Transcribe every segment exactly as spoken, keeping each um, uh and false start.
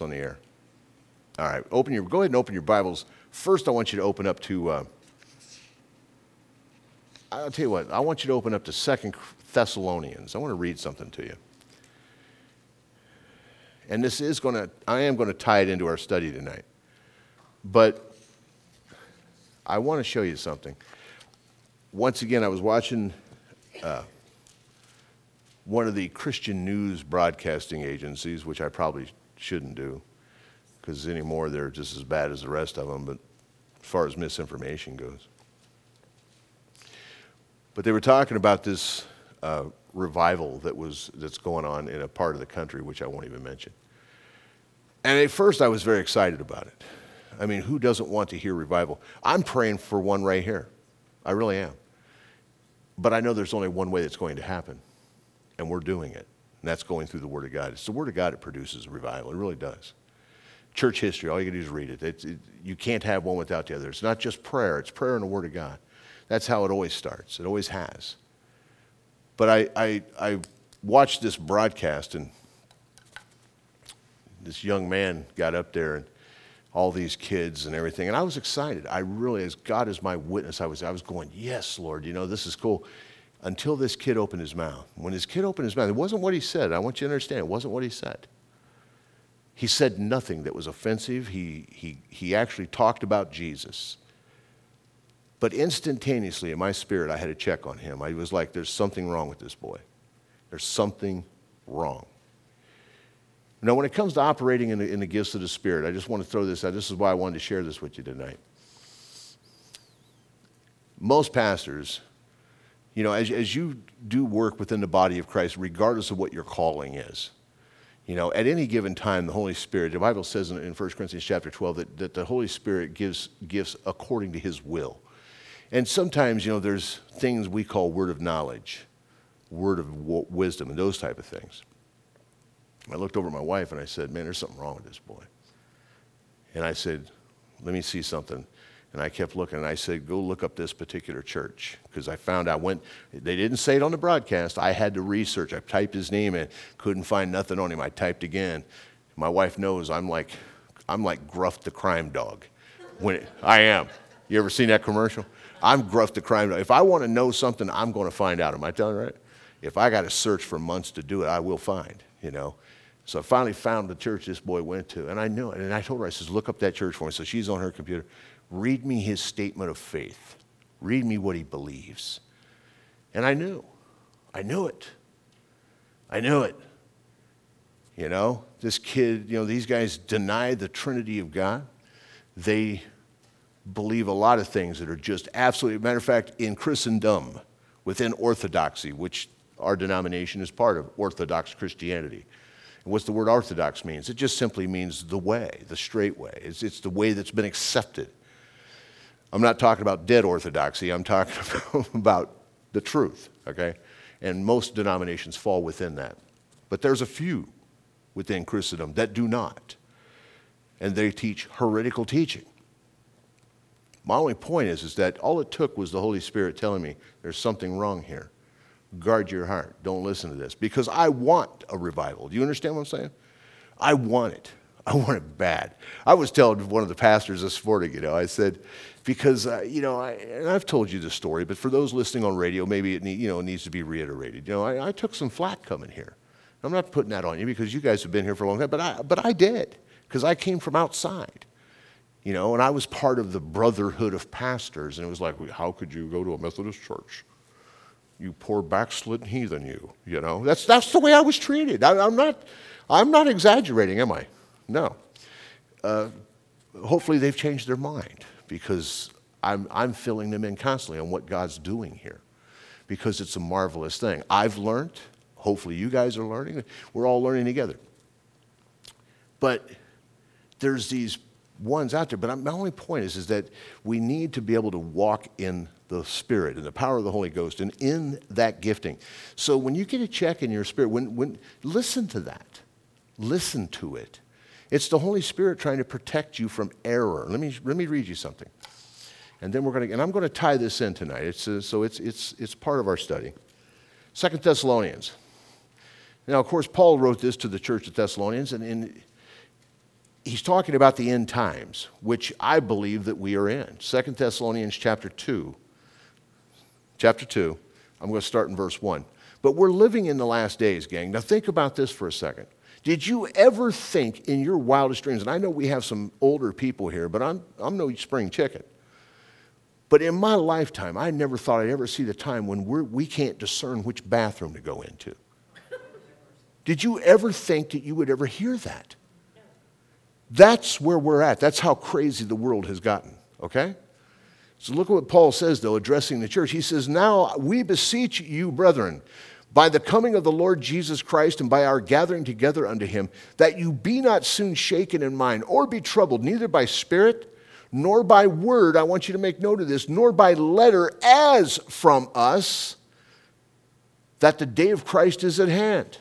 On the air. All right, open your. Go ahead and open your Bibles. First, I want you to open up to. Uh, I'll tell you what. I want you to open up to Second Thessalonians. I want to read something to you. And this is going to. I am going to tie it into our study tonight. But I want to show you something. Once again, I was watching uh, one of the Christian news broadcasting agencies, which I probably shouldn't do, because anymore they're just as bad as the rest of them, but as far as misinformation goes. But they were talking about this uh, revival that was that's going on in a part of the country, which I won't even mention. And at first I was very excited about it. I mean, who doesn't want to hear revival? I'm praying for one right here. I really am. But I know there's only one way that's going to happen, and we're doing it. And that's going through the Word of God. It's the Word of God that produces revival. It really does. Church history, all you got to do is read it. It's, it. You can't have one without the other. It's not just prayer. It's prayer and the Word of God. That's how it always starts. It always has. But I, I, I watched this broadcast, and this young man got up there, and all these kids and everything. And I was excited. I really, as God is my witness, I was, I was going, yes, Lord, you know, this is cool. Until this kid opened his mouth. When his kid opened his mouth, it wasn't what he said. I want you to understand, it wasn't what he said. He said nothing that was offensive. He, he, he actually talked about Jesus. But instantaneously, in my spirit, I had to check on him. I was like, there's something wrong with this boy. There's something wrong. Now, when it comes to operating in the, in the gifts of the Spirit, I just want to throw this out. This is why I wanted to share this with you tonight. Most pastors... You know, as, as you do work within the body of Christ, regardless of what your calling is, you know, at any given time, the Holy Spirit, the Bible says in, in First Corinthians chapter twelve that, that the Holy Spirit gives gifts according to His will. And sometimes, you know, there's things we call word of knowledge, word of w- wisdom, and those type of things. I looked over at my wife and I said, man, there's something wrong with this boy. And I said, let me see something. And I kept looking, and I said, go look up this particular church, because I found I went, they didn't say it on the broadcast. I had to research. I typed his name in, couldn't find nothing on him. I typed again. My wife knows I'm like, I'm like Gruff the Crime Dog. When it, I am. You ever seen that commercial? I'm Gruff the Crime Dog. If I want to know something, I'm going to find out. Am I telling you right? If I got to search for months to do it, I will find, you know. So I finally found the church this boy went to, and I knew it. And I told her, I says, look up that church for me. So she's on her computer. Read me his statement of faith. Read me what he believes. And I knew. I knew it. I knew it. You know, this kid, you know, these guys deny the Trinity of God. They believe a lot of things that are just absolutely, matter of fact, in Christendom, within Orthodoxy, which our denomination is part of, Orthodox Christianity. What's the word orthodox means? It just simply means the way, the straight way. It's, it's the way that's been accepted. I'm not talking about dead orthodoxy. I'm talking about the truth, okay? And most denominations fall within that. But there's a few within Christendom that do not. And they teach heretical teaching. My only point is, is that all it took was the Holy Spirit telling me there's something wrong here. Guard your heart. Don't listen to this. Because I want a revival. Do you understand what I'm saying? I want it. I want it bad. I was telling one of the pastors this morning, you know, I said, because, uh, you know, I, and I've told you the story, but for those listening on radio, maybe it, need, you know, it needs to be reiterated. You know, I, I took some flack coming here. I'm not putting that on you because you guys have been here for a long time, but I, but I did because I came from outside. You know, and I was part of the brotherhood of pastors, and it was like, how could you go to a Methodist church? You poor backslidden heathen, you, you know. That's that's the way I was treated. I, I'm not I'm not exaggerating, am I? No. Uh, hopefully they've changed their mind because I'm I'm filling them in constantly on what God's doing here because it's a marvelous thing. I've learned. Hopefully you guys are learning. We're all learning together. But there's these ones out there. But my only point is, is that we need to be able to walk in the Spirit and the power of the Holy Ghost, and in that gifting. So when you get a check in your spirit, when when listen to that. Listen to it. It's the Holy Spirit trying to protect you from error. Let me let me read you something. And then we're going to, and I'm going to tie this in tonight. It's uh, so it's it's it's part of our study. Second Thessalonians. Now, of course, Paul wrote this to the church of Thessalonians, and in he's talking about the end times, which I believe that we are in. Second Thessalonians chapter two. Chapter two. I'm going to start in verse one. But we're living in the last days, gang. Now think about this for a second. Did you ever think in your wildest dreams, and I know we have some older people here, but I'm, I'm no spring chicken. But in my lifetime, I never thought I'd ever see the time when we're, we can't discern which bathroom to go into. Did you ever think that you would ever hear that? That's where we're at. That's how crazy the world has gotten, okay? So look at what Paul says, though, addressing the church. He says, now we beseech you, brethren, by the coming of the Lord Jesus Christ and by our gathering together unto him, that you be not soon shaken in mind or be troubled, neither by spirit nor by word, I want you to make note of this, nor by letter as from us, that the day of Christ is at hand.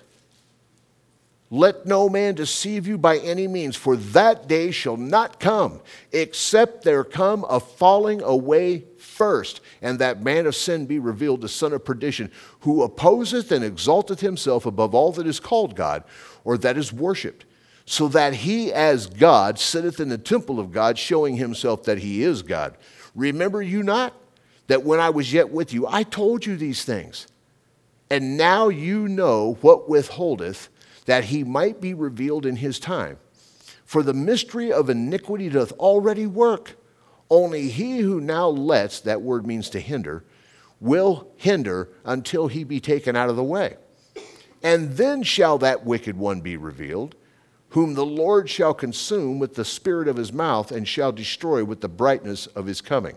Let no man deceive you by any means, for that day shall not come, except there come a falling away first, and that man of sin be revealed, the son of perdition, who opposeth and exalteth himself above all that is called God, or that is worshipped, so that he as God sitteth in the temple of God, showing himself that he is God. Remember you not that when I was yet with you, I told you these things, and now you know what withholdeth, that he might be revealed in his time. For the mystery of iniquity doth already work. Only he who now lets, that word means to hinder, will hinder until he be taken out of the way. And then shall that wicked one be revealed, whom the Lord shall consume with the spirit of his mouth and shall destroy with the brightness of his coming.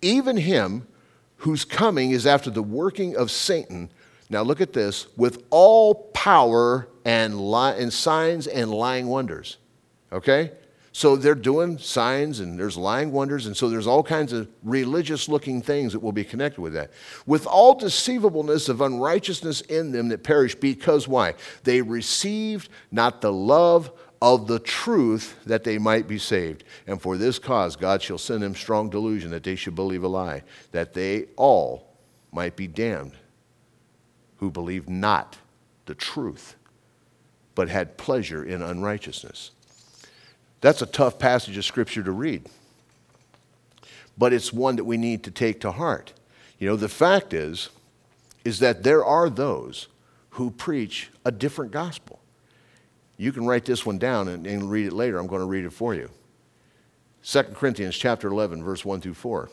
Even him whose coming is after the working of Satan, now look at this, with all power and, li- and signs and lying wonders, okay? So they're doing signs and there's lying wonders, and so there's all kinds of religious-looking things that will be connected with that. With all deceivableness of unrighteousness in them that perish, because why? They received not the love of the truth that they might be saved. And for this cause God shall send them strong delusion that they should believe a lie, that they all might be damned, who believed not the truth, but had pleasure in unrighteousness. That's a tough passage of Scripture to read, but it's one that we need to take to heart. You know, the fact is, is that there are those who preach a different gospel. You can write this one down and, and read it later. I'm going to read it for you. Second Corinthians chapter eleven, verse one through four.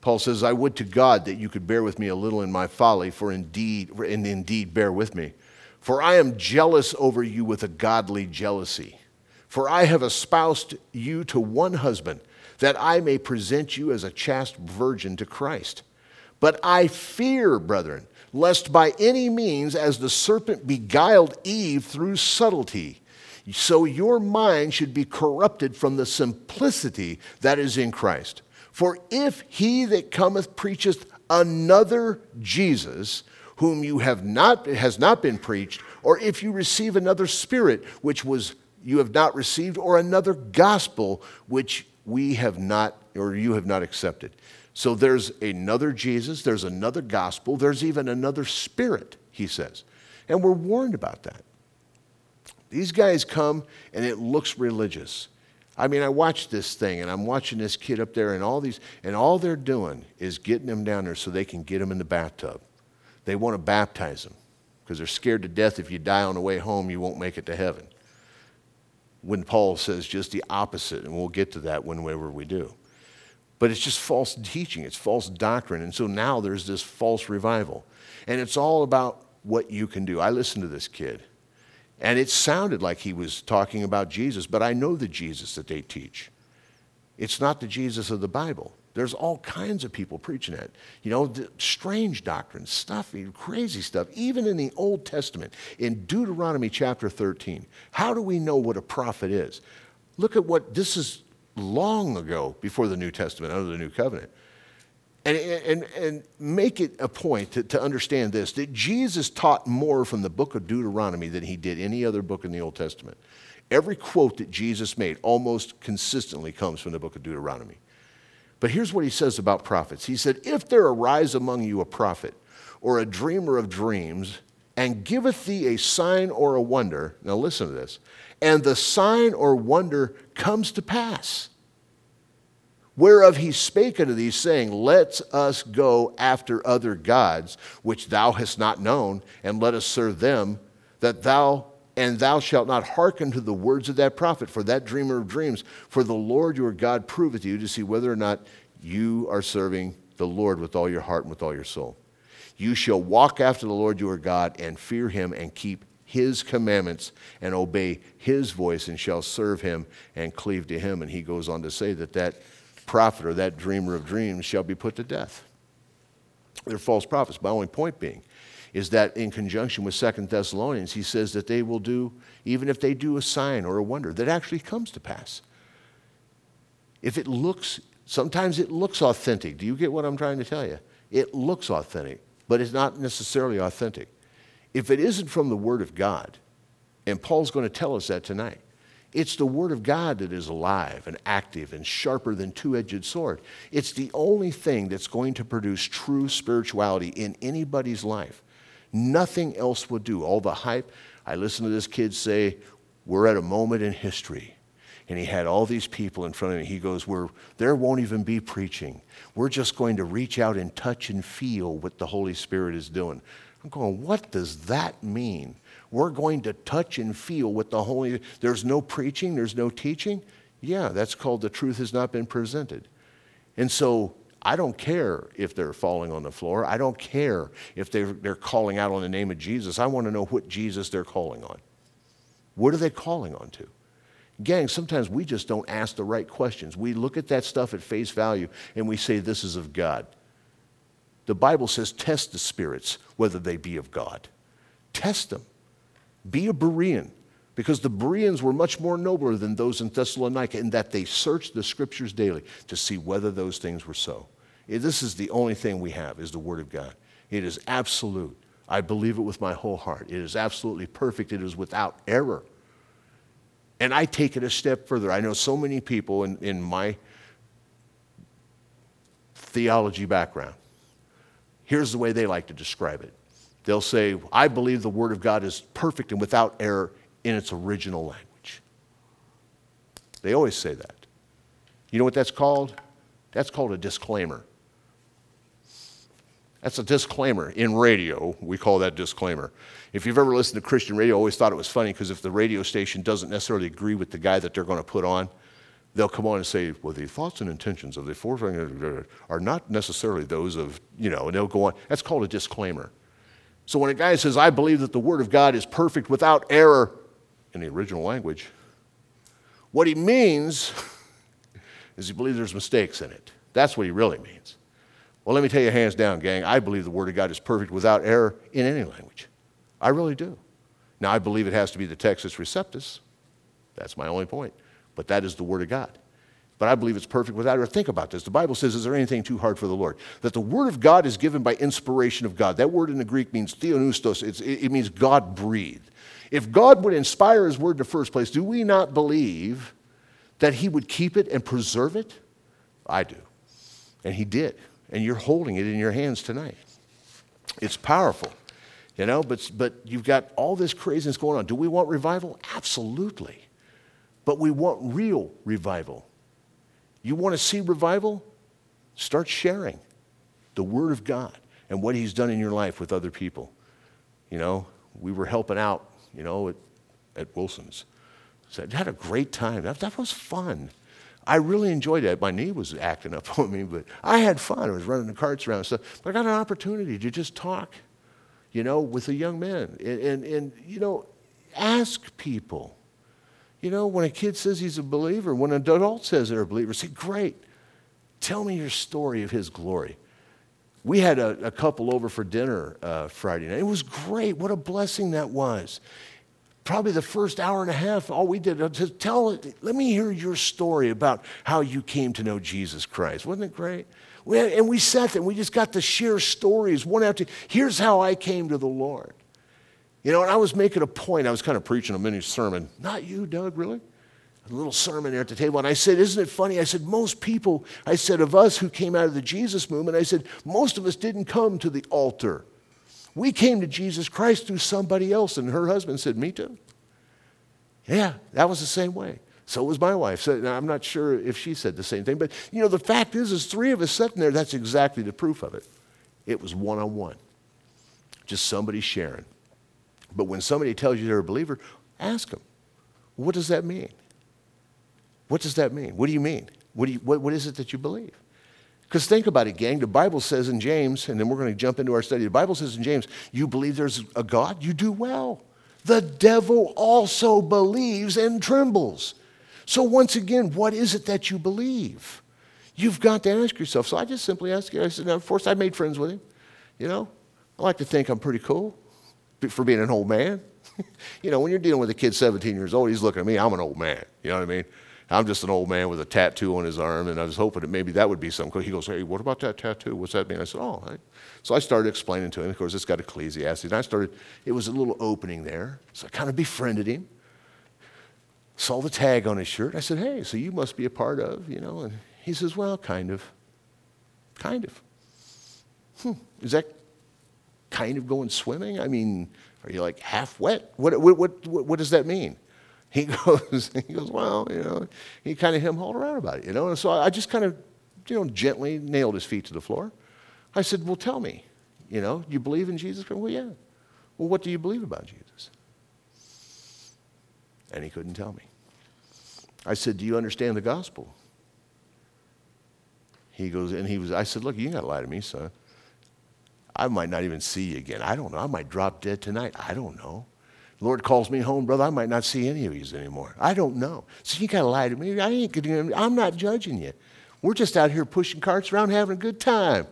Paul says, I would to God that you could bear with me a little in my folly, for indeed, and indeed bear with me. For I am jealous over you with a godly jealousy. For I have espoused you to one husband, that I may present you as a chaste virgin to Christ. But I fear, brethren, lest by any means, as the serpent beguiled Eve through subtlety, so your mind should be corrupted from the simplicity that is in Christ. For if he that cometh preacheth another Jesus, whom you have not, has not been preached, or if you receive another spirit, which was you have not received, or another gospel, which we have not, or you have not accepted. So there's another Jesus, there's another gospel, there's even another spirit, he says. And we're warned about that. These guys come, and it looks religious. I mean, I watch this thing, and I'm watching this kid up there, and all these, and all they're doing is getting them down there so they can get them in the bathtub. They want to baptize them because they're scared to death if you die on the way home, you won't make it to heaven. When Paul says just the opposite, and we'll get to that whenever we do. But it's just false teaching. It's false doctrine, and so now there's this false revival, and it's all about what you can do. I listened to this kid. And it sounded like he was talking about Jesus, but I know the Jesus that they teach. It's not the Jesus of the Bible. There's all kinds of people preaching it. You know, strange doctrine, stuff, crazy stuff, even in the Old Testament, in Deuteronomy chapter thirteen. How do we know what a prophet is? Look at what, this is long ago before the New Testament, under the New Covenant. And, and, and make it a point to, to understand this, that Jesus taught more from the book of Deuteronomy than he did any other book in the Old Testament. Every quote that Jesus made almost consistently comes from the book of Deuteronomy. But here's what he says about prophets. He said, if there arise among you a prophet or a dreamer of dreams, and giveth thee a sign or a wonder. Now listen to this. And the sign or wonder comes to pass, whereof he spake unto thee, saying, Let us go after other gods, which thou hast not known, and let us serve them, that thou and thou shalt not hearken to the words of that prophet, for that dreamer of dreams. For the Lord your God proveth you to see whether or not you are serving the Lord with all your heart and with all your soul. You shall walk after the Lord your God, and fear him, and keep his commandments, and obey his voice, and shall serve him, and cleave to him. And he goes on to say that that prophet or that dreamer of dreams shall be put to death. They're false prophets. My only point being is that in conjunction with Second Thessalonians, he says that they will do, even if they do a sign or a wonder, that actually comes to pass. If it looks, sometimes it looks authentic. Do you get what I'm trying to tell you? It looks authentic, but it's not necessarily authentic. If it isn't from the Word of God, and Paul's going to tell us that tonight, it's the Word of God that is alive and active and sharper than two-edged sword. It's the only thing that's going to produce true spirituality in anybody's life. Nothing else will do. All the hype, I listen to this kid say, we're at a moment in history. And he had all these people in front of him. He goes, we're, there won't even be preaching. We're just going to reach out and touch and feel what the Holy Spirit is doing. I'm going, what does that mean? We're going to touch and feel what the Holy, there's no preaching, there's no teaching? Yeah, that's called the truth has not been presented. And so I don't care if they're falling on the floor. I don't care if they're, they're calling out on the name of Jesus. I want to know what Jesus they're calling on. What are they calling on to? Gang, sometimes we just don't ask the right questions. We look at that stuff at face value and we say this is of God. The Bible says test the spirits whether they be of God. Test them. Be a Berean, because the Bereans were much more nobler than those in Thessalonica in that they searched the Scriptures daily to see whether those things were so. This is the only thing we have is the Word of God. It is absolute. I believe it with my whole heart. It is absolutely perfect. It is without error. And I take it a step further. I know so many people in, in my theology background. Here's the way they like to describe it. They'll say, I believe the Word of God is perfect and without error in its original language. They always say that. You know what that's called? That's called a disclaimer. That's a disclaimer. In radio, we call that disclaimer. If you've ever listened to Christian radio, I always thought it was funny because if the radio station doesn't necessarily agree with the guy that they're going to put on, they'll come on and say, well, the thoughts and intentions of the forefinger are not necessarily those of, you know, and they'll go on. That's called a disclaimer. So when a guy says, I believe that the Word of God is perfect without error in the original language, what he means is he believes there's mistakes in it. That's what he really means. Well, let me tell you hands down, gang, I believe the Word of God is perfect without error in any language. I really do. Now, I believe it has to be the textus receptus. That's my only point. But that is the Word of God. But I believe it's perfect without error. Think about this. The Bible says, is there anything too hard for the Lord? That the Word of God is given by inspiration of God. That word in the Greek means theonoustos. It's, it means God breathed. If God would inspire his word in the first place, do we not believe that he would keep it and preserve it? I do. And he did. And you're holding it in your hands tonight. It's powerful, you know, but, but you've got all this craziness going on. Do we want revival? Absolutely. But we want real revival. You want to see revival? Start sharing the Word of God and what he's done in your life with other people. You know, we were helping out, you know, at, at Wilson's. So I had a great time. That, that was fun. I really enjoyed it. My knee was acting up on me, but I had fun. I was running the carts around and stuff. But I got an opportunity to just talk, you know, with the young men. And, and, and you know, ask people. You know, when a kid says he's a believer, when an adult says they're a believer, say, great, tell me your story of his glory. We had a, a couple over for dinner uh, Friday night. It was great. What a blessing that was. Probably the first hour and a half, all we did was tell it. Let me hear your story about how you came to know Jesus Christ. Wasn't it great? We had, and we sat there and we just got to share stories one after. Here's how I came to the Lord. You know, and I was making a point. I was kind of preaching a mini sermon. Not you, Doug, really? A little sermon there at the table. And I said, isn't it funny? I said, most people, I said, of us who came out of the Jesus movement, I said, most of us didn't come to the altar. We came to Jesus Christ through somebody else. And her husband said, me too. Yeah, that was the same way. So was my wife. So now, I'm not sure if she said the same thing. But, you know, the fact is, is three of us sitting there, that's exactly the proof of it. It was one-on-one. Just somebody sharing. But when somebody tells you they're a believer, ask them, what does that mean? What does that mean? What do you mean? What do you, what, what is it that you believe? Because think about it, gang. The Bible says in James, and then we're going to jump into our study. The Bible says in James, you believe there's a God? You do well. The devil also believes and trembles. So once again, what is it that you believe? You've got to ask yourself. So I just simply asked him. I said, now, of course, I made friends with him. You know, I like to think I'm pretty cool for being an old man. You know, when you're dealing with a kid seventeen years old, he's looking at me, I'm an old man. You know what I mean? I'm just an old man with a tattoo on his arm, and I was hoping that maybe that would be something. He goes, hey, what about that tattoo? What's that mean? I said, oh. Right. So I started explaining to him. Of course, it's got Ecclesiastes. And I started, it was a little opening there. So I kind of befriended him. Saw the tag on his shirt. I said, hey, so you must be a part of, you know. And he says, well, kind of. Kind of. Hmm. Is that kind of going swimming? I mean, are you like half wet? What, what, what, what does that mean? He goes, he goes, well, you know, he kind of hemmed around about it, you know. And so I just kind of, you know, gently nailed his feet to the floor. I said, well, tell me, you know, do you believe in Jesus? Well, yeah. Well, what do you believe about Jesus? And he couldn't tell me. I said, do you understand the gospel? He goes, and he was, I said, look, you ain't got to lie to me, son. I might not even see you again. I don't know. I might drop dead tonight. I don't know. Lord calls me home, brother, I might not see any of you anymore. I don't know. So you got to lie to me. I ain't gonna, I'm not judging you. We're just out here pushing carts around, having a good time.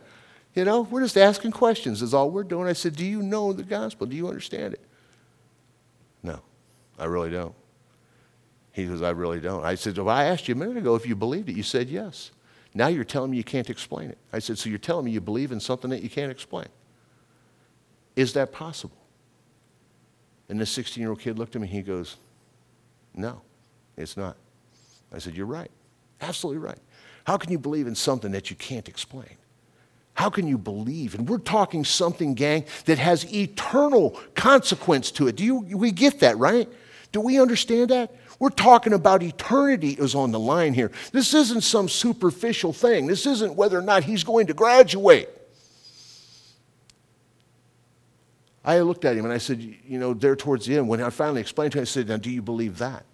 You know, we're just asking questions is all we're doing. I said, do you know the gospel? Do you understand it? No, I really don't. He goes, I really don't. I said, well, I asked you a minute ago if you believed it. You said yes. Now you're telling me you can't explain it. I said, so you're telling me you believe in something that you can't explain. Is that possible? And this sixteen-year-old kid looked at me, he goes, no, it's not. I said, you're right, absolutely right. How can you believe in something that you can't explain? How can you believe? And we're talking something, gang, that has eternal consequence to it. Do you, we get that, right? Do we understand that? We're talking about eternity is on the line here. This isn't some superficial thing. This isn't whether or not he's going to graduate. I looked at him and I said, you know, there towards the end, when I finally explained to him, I said, now, do you believe that?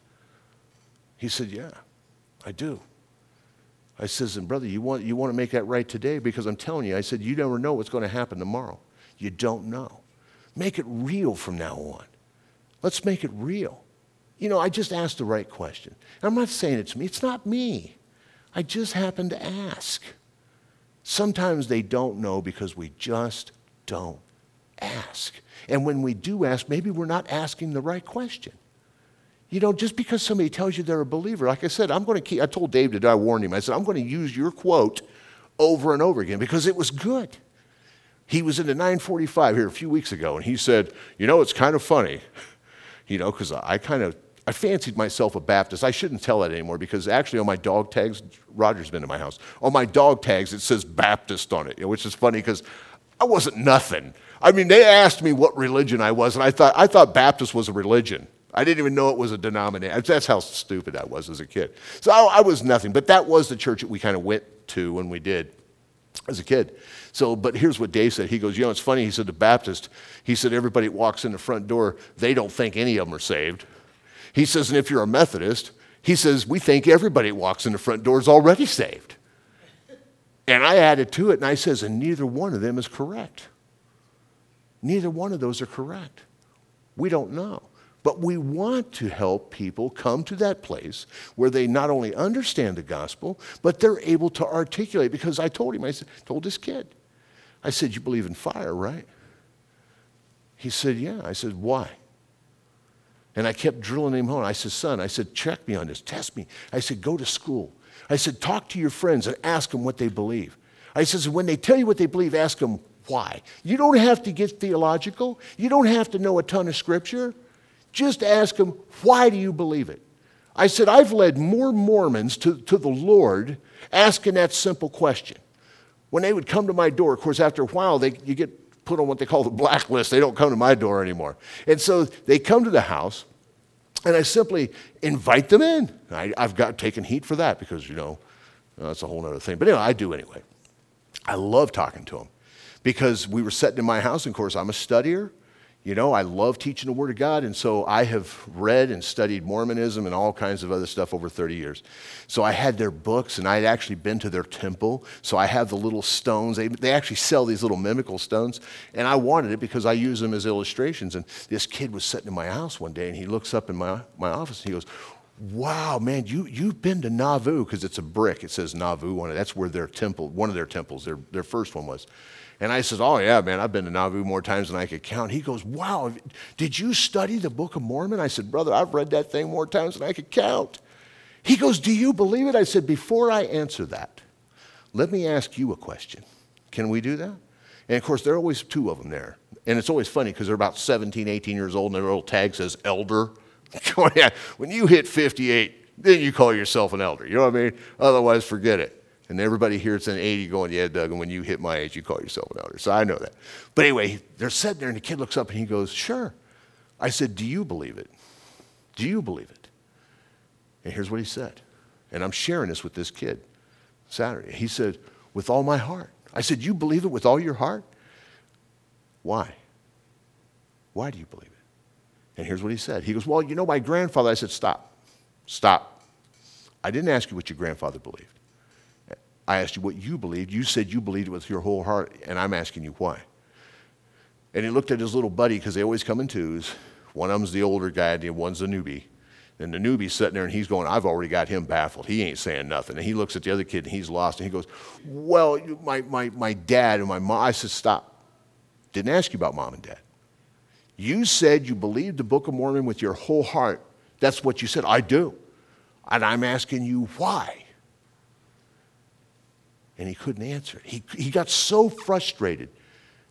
He said, yeah, I do. I says, and brother, you want, you want to make that right today? Because I'm telling you, I said, you never know what's going to happen tomorrow. You don't know. Make it real from now on. Let's make it real. You know, I just asked the right question. And I'm not saying it's me. It's not me. I just happened to ask. Sometimes they don't know because we just don't ask. And when we do ask, maybe we're not asking the right question. You know, just because somebody tells you they're a believer, like I said, I'm going to keep, I told Dave today, I warned him, I said, I'm going to use your quote over and over again because it was good. He was in the nine forty-five here a few weeks ago, and he said, you know, it's kind of funny, you know, because I kind of, I fancied myself a Baptist. I shouldn't tell that anymore because actually on my dog tags, Roger's been to my house, on my dog tags it says Baptist on it, you know, which is funny because I wasn't nothing. I mean, they asked me what religion I was, and I thought I thought Baptist was a religion. I didn't even know it was a denomination. That's how stupid I was as a kid. So I, I was nothing, but that was the church that we kind of went to when we did as a kid. So, but here's what Dave said. He goes, you know, it's funny. He said, the Baptist, he said, everybody that walks in the front door, they don't think any of them are saved. He says, and if you're a Methodist, he says, we think everybody that walks in the front door is already saved. And I added to it, and I says, and neither one of them is correct. Neither one of those are correct. We don't know. But we want to help people come to that place where they not only understand the gospel, but they're able to articulate. Because I told him, I said, told this kid, I said, you believe in fire, right? He said, yeah. I said, why? And I kept drilling him home. I said, son, I said, check me on this. Test me. I said, go to school. I said, talk to your friends and ask them what they believe. I said, when they tell you what they believe, ask them why. You don't have to get theological. You don't have to know a ton of scripture. Just ask them, why do you believe it? I said, I've led more Mormons to, to the Lord asking that simple question. When they would come to my door, of course, after a while, they, you get put on what they call the blacklist. They don't come to my door anymore. And so they come to the house, and I simply invite them in. I, I've got taken heat for that because, you know, that's a whole other thing. But anyway, I do anyway. I love talking to them because we were sitting in my house, and of course, I'm a studier. You know, I love teaching the Word of God, and so I have read and studied Mormonism and all kinds of other stuff over thirty years. So I had their books, and I had actually been to their temple, so I have the little stones. They, they actually sell these little mimical stones, and I wanted it because I use them as illustrations. And this kid was sitting in my house one day, and he looks up in my, my office, and he goes, "Wow, man, you, you've been to Nauvoo," because it's a brick. It says Nauvoo on it. That's where their temple, one of their temples, their, their first one was. And I says, "Oh, yeah, man, I've been to Nauvoo more times than I could count." He goes, "Wow, did you study the Book of Mormon?" I said, "Brother, I've read that thing more times than I could count." He goes, "Do you believe it?" I said, "Before I answer that, let me ask you a question. Can we do that?" And, of course, there are always two of them there. And it's always funny because they're about seventeen, eighteen years old, and their little tag says elder. When you hit fifty-eight, then you call yourself an elder. You know what I mean? Otherwise, forget it. And everybody here it's an eighty going, "Yeah, Doug, and when you hit my age, you call yourself an elder." So I know that. But anyway, they're sitting there, and the kid looks up, and he goes, "Sure." I said, "Do you believe it? Do you believe it?" And here's what he said. And I'm sharing this with this kid Saturday. He said, "With all my heart." I said, "You believe it with all your heart? Why? Why do you believe it?" And here's what he said. He goes, "Well, you know, my grandfather." I said, "Stop. Stop. I didn't ask you what your grandfather believed. I asked you what you believed. You said you believed it with your whole heart, and I'm asking you why." And he looked at his little buddy, because they always come in twos. One of them's the older guy, and the one's the newbie. And the newbie's sitting there, and he's going, "I've already got him baffled. He ain't saying nothing." And he looks at the other kid, and he's lost, and he goes, "Well, my my my dad and my mom." I said, "Stop. Didn't ask you about mom and dad. You said you believed the Book of Mormon with your whole heart. That's what you said." "I do. And I'm asking you why." And he couldn't answer it. He, he got so frustrated,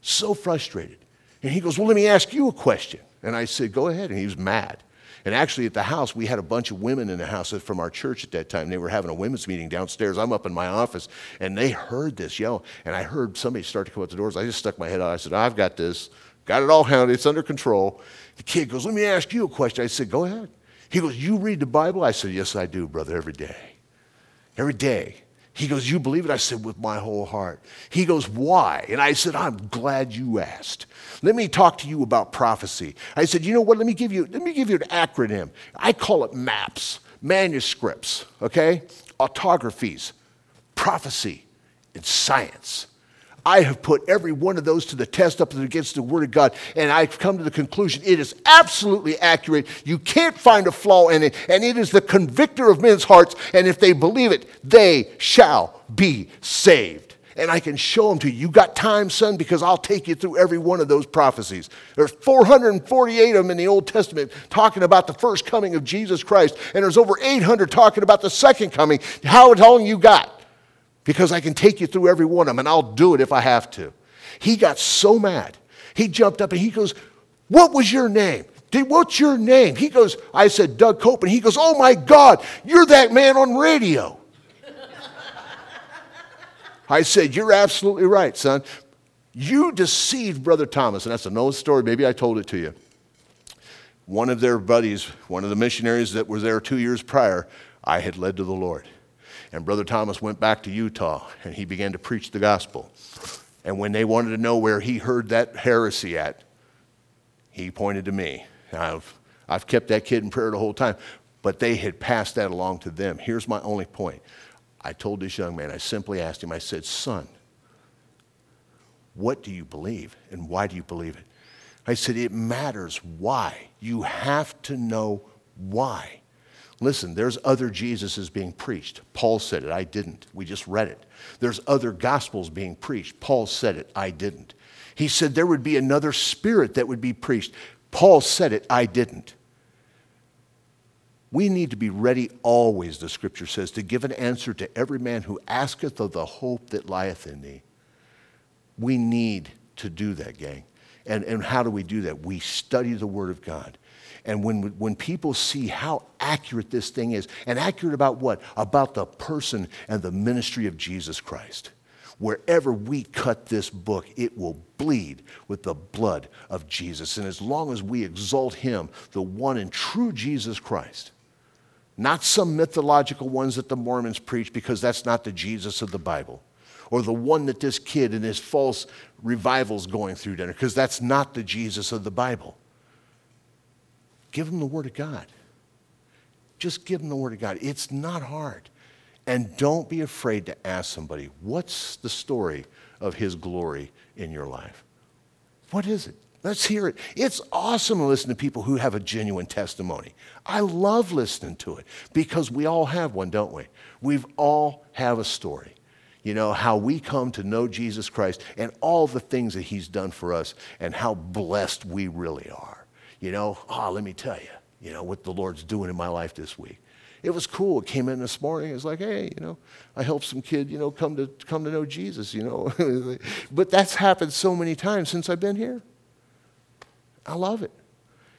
so frustrated. And he goes, "Well, let me ask you a question." And I said, "Go ahead." And he was mad. And actually at the house, we had a bunch of women in the house from our church at that time. They were having a women's meeting downstairs. I'm up in my office, and they heard this yell. And I heard somebody start to come up the doors. I just stuck my head out. I said, "I've got this. Got it all handled. It's under control." The kid goes, "Let me ask you a question." I said, "Go ahead." He goes, "You read the Bible?" I said, "Yes, I do, brother, every day. Every day." He goes, "You believe it?" I said, "With my whole heart." He goes, "Why?" And I said, "I'm glad you asked. Let me talk to you about prophecy." I said, "You know what? Let me give you, let me give you an acronym. I call it MAPS, manuscripts, okay? Autographies, prophecy, and science. I have put every one of those to the test up against the Word of God, and I've come to the conclusion it is absolutely accurate. You can't find a flaw in it, and it is the convictor of men's hearts, and if they believe it, they shall be saved." And I can show them to you. "You got time, son, because I'll take you through every one of those prophecies." There's four hundred forty-eight of them in the Old Testament talking about the first coming of Jesus Christ, and there's over eight hundred talking about the second coming. How long you got? Because I can take you through every one of them, and I'll do it if I have to. He got so mad. He jumped up, and he goes, "What was your name? Did, what's your name?" He goes, I said, "Doug Cope." And he goes, "Oh, my God, you're that man on radio." I said, "You're absolutely right, son. You deceived Brother Thomas." And that's an old story. Maybe I told it to you. One of their buddies, one of the missionaries that were there two years prior, I had led to the Lord. And Brother Thomas went back to Utah, and he began to preach the gospel. And when they wanted to know where he heard that heresy at, he pointed to me. I've, I've kept that kid in prayer the whole time, but they had passed that along to them. Here's my only point. I told this young man, I simply asked him, I said, "Son, what do you believe, and why do you believe it?" I said, "It matters why. You have to know why." Listen, there's other Jesuses being preached. Paul said it, I didn't. We just read it. There's other gospels being preached. Paul said it, I didn't. He said there would be another spirit that would be preached. Paul said it, I didn't. We need to be ready always, the scripture says, to give an answer to every man who asketh of the hope that lieth in thee. We need to do that, gang. And, and how do we do that? We study the Word of God. And when when people see how accurate this thing is, and accurate about what? About the person and the ministry of Jesus Christ. wherever we cut this book, it will bleed with the blood of Jesus. And as long as we exalt him, the one and true Jesus Christ, not some mythological ones that the Mormons preach, because that's not the Jesus of the Bible, or the one that this kid and his false revival's going through dinner, because that's not the Jesus of the Bible. Give them the Word of God. Just give them the Word of God. It's not hard. And don't be afraid to ask somebody, what's the story of his glory in your life? What is it? Let's hear it. It's awesome to listen to people who have a genuine testimony. I love listening to it because we all have one, don't we? We've all have a story. You know, how we come to know Jesus Christ and all the things that he's done for us and how blessed we really are. You know, oh, let me tell you, you know, what the Lord's doing in my life this week. It was cool. It came in this morning. It was like, hey, you know, I helped some kid, you know, come to come to know Jesus, you know. But that's happened so many times since I've been here. I love it.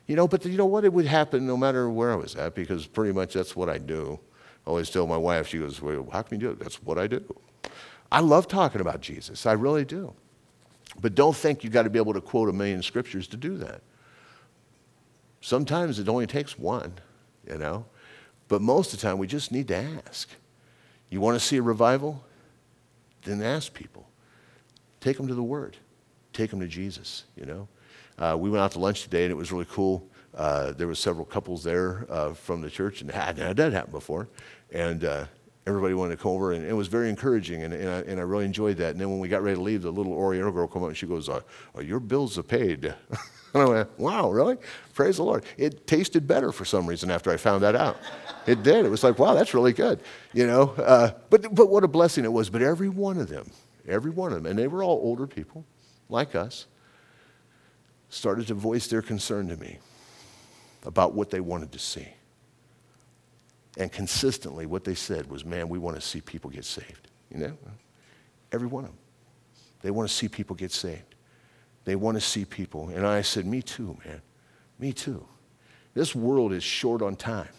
You know, but you know what? It would happen no matter where I was at, because pretty much that's what I do. I always tell my wife, she goes, well, how can you do it? That's what I do. I love talking about Jesus. I really do. But don't think you've got to be able to quote a million scriptures to do that. Sometimes it only takes one, you know. But most of the time, we just need to ask. You want to see a revival? Then ask people. Take them to the Word. Take them to Jesus, you know. Uh, we went out to lunch today, and it was really cool. Uh, there were several couples there uh, from the church, and that had happened before. And uh, everybody wanted to come over, and it was very encouraging, and, and, I, and I really enjoyed that. And then when we got ready to leave, the little Oriental girl came up, and she goes, uh, oh, your bills are paid. And I went, wow, really? Praise the Lord. It tasted better for some reason after I found that out. It did. It was like, wow, that's really good, you know. Uh, but but what a blessing it was. But every one of them, every one of them, and they were all older people like us, started to voice their concern to me about what they wanted to see. And consistently what they said was, man, we want to see people get saved, you know. Every one of them. They want to see people get saved. They want to see people. And I said, me too, man. Me too. This world is short on time.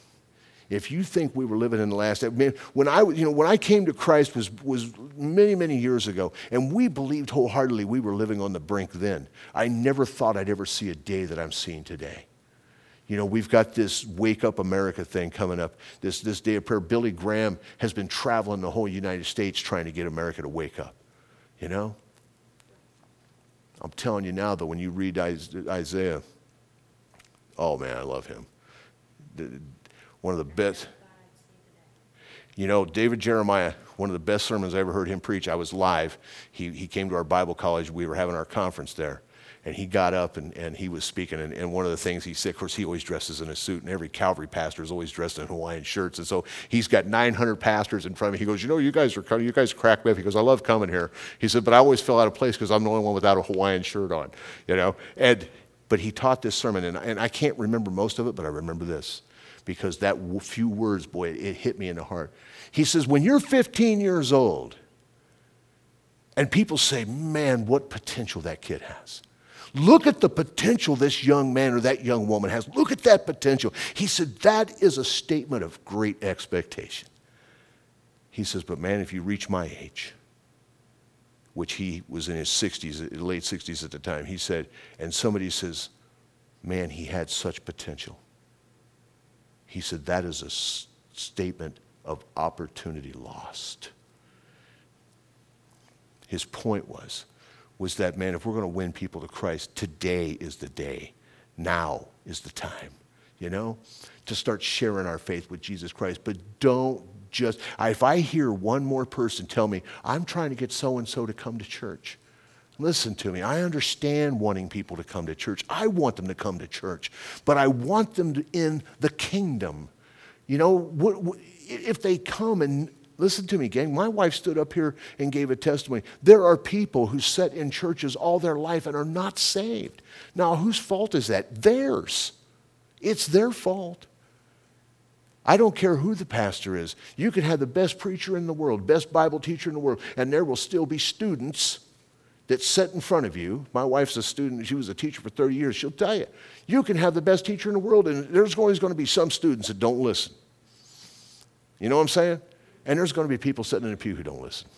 If you think we were living in the last, I mean, when I, you know, when I came to Christ was, was many, many years ago, and we believed wholeheartedly we were living on the brink then. I never thought I'd ever see a day that I'm seeing today. You know, we've got this Wake Up America thing coming up, this, this day of prayer. Billy Graham has been traveling the whole United States trying to get America to wake up, you know? I'm telling you now, though, when you read Isaiah, oh, man, I love him. One of the best, you know, David Jeremiah, one of the best sermons I ever heard him preach. I was live. He he came to our Bible college. We were having our conference there. And he got up, and, and he was speaking. And, and one of the things he said, of course, he always dresses in a suit. And every Calvary pastor is always dressed in Hawaiian shirts. And so he's got nine hundred pastors in front of him. He goes, you know, you guys are coming. You guys crack me up. He goes, I love coming here. He said, but I always feel out of place because I'm the only one without a Hawaiian shirt on, you know. And but he taught this sermon. And, and I can't remember most of it, but I remember this. Because that few words, boy, it hit me in the heart. He says, when you're fifteen years old, and people say, man, what potential that kid has. Look at the potential this young man or that young woman has. Look at that potential. He said, that is a statement of great expectation. He says, but man, if you reach my age, which he was in his sixties, late sixties at the time, he said, and somebody says, man, he had such potential. He said, that is a s- statement of opportunity lost. His point was, was that, man, if we're going to win people to Christ, today is the day. Now is the time, you know, to start sharing our faith with Jesus Christ. But don't just, if I hear one more person tell me, I'm trying to get so-and-so to come to church. Listen to me. I understand wanting people to come to church. I want them to come to church, but I want them to, in the kingdom. You know, what, what, if they come and listen to me, gang. My wife stood up here and gave a testimony. There are people who sit in churches all their life and are not saved. Now, whose fault is that? Theirs. It's their fault. I don't care who the pastor is. You could have the best preacher in the world, best Bible teacher in the world, and there will still be students that sit in front of you. My wife's a student. She was a teacher for thirty years. She'll tell you, you can have the best teacher in the world, and there's always going to be some students that don't listen. You know what I'm saying? And there's going to be people sitting in a pew who don't listen.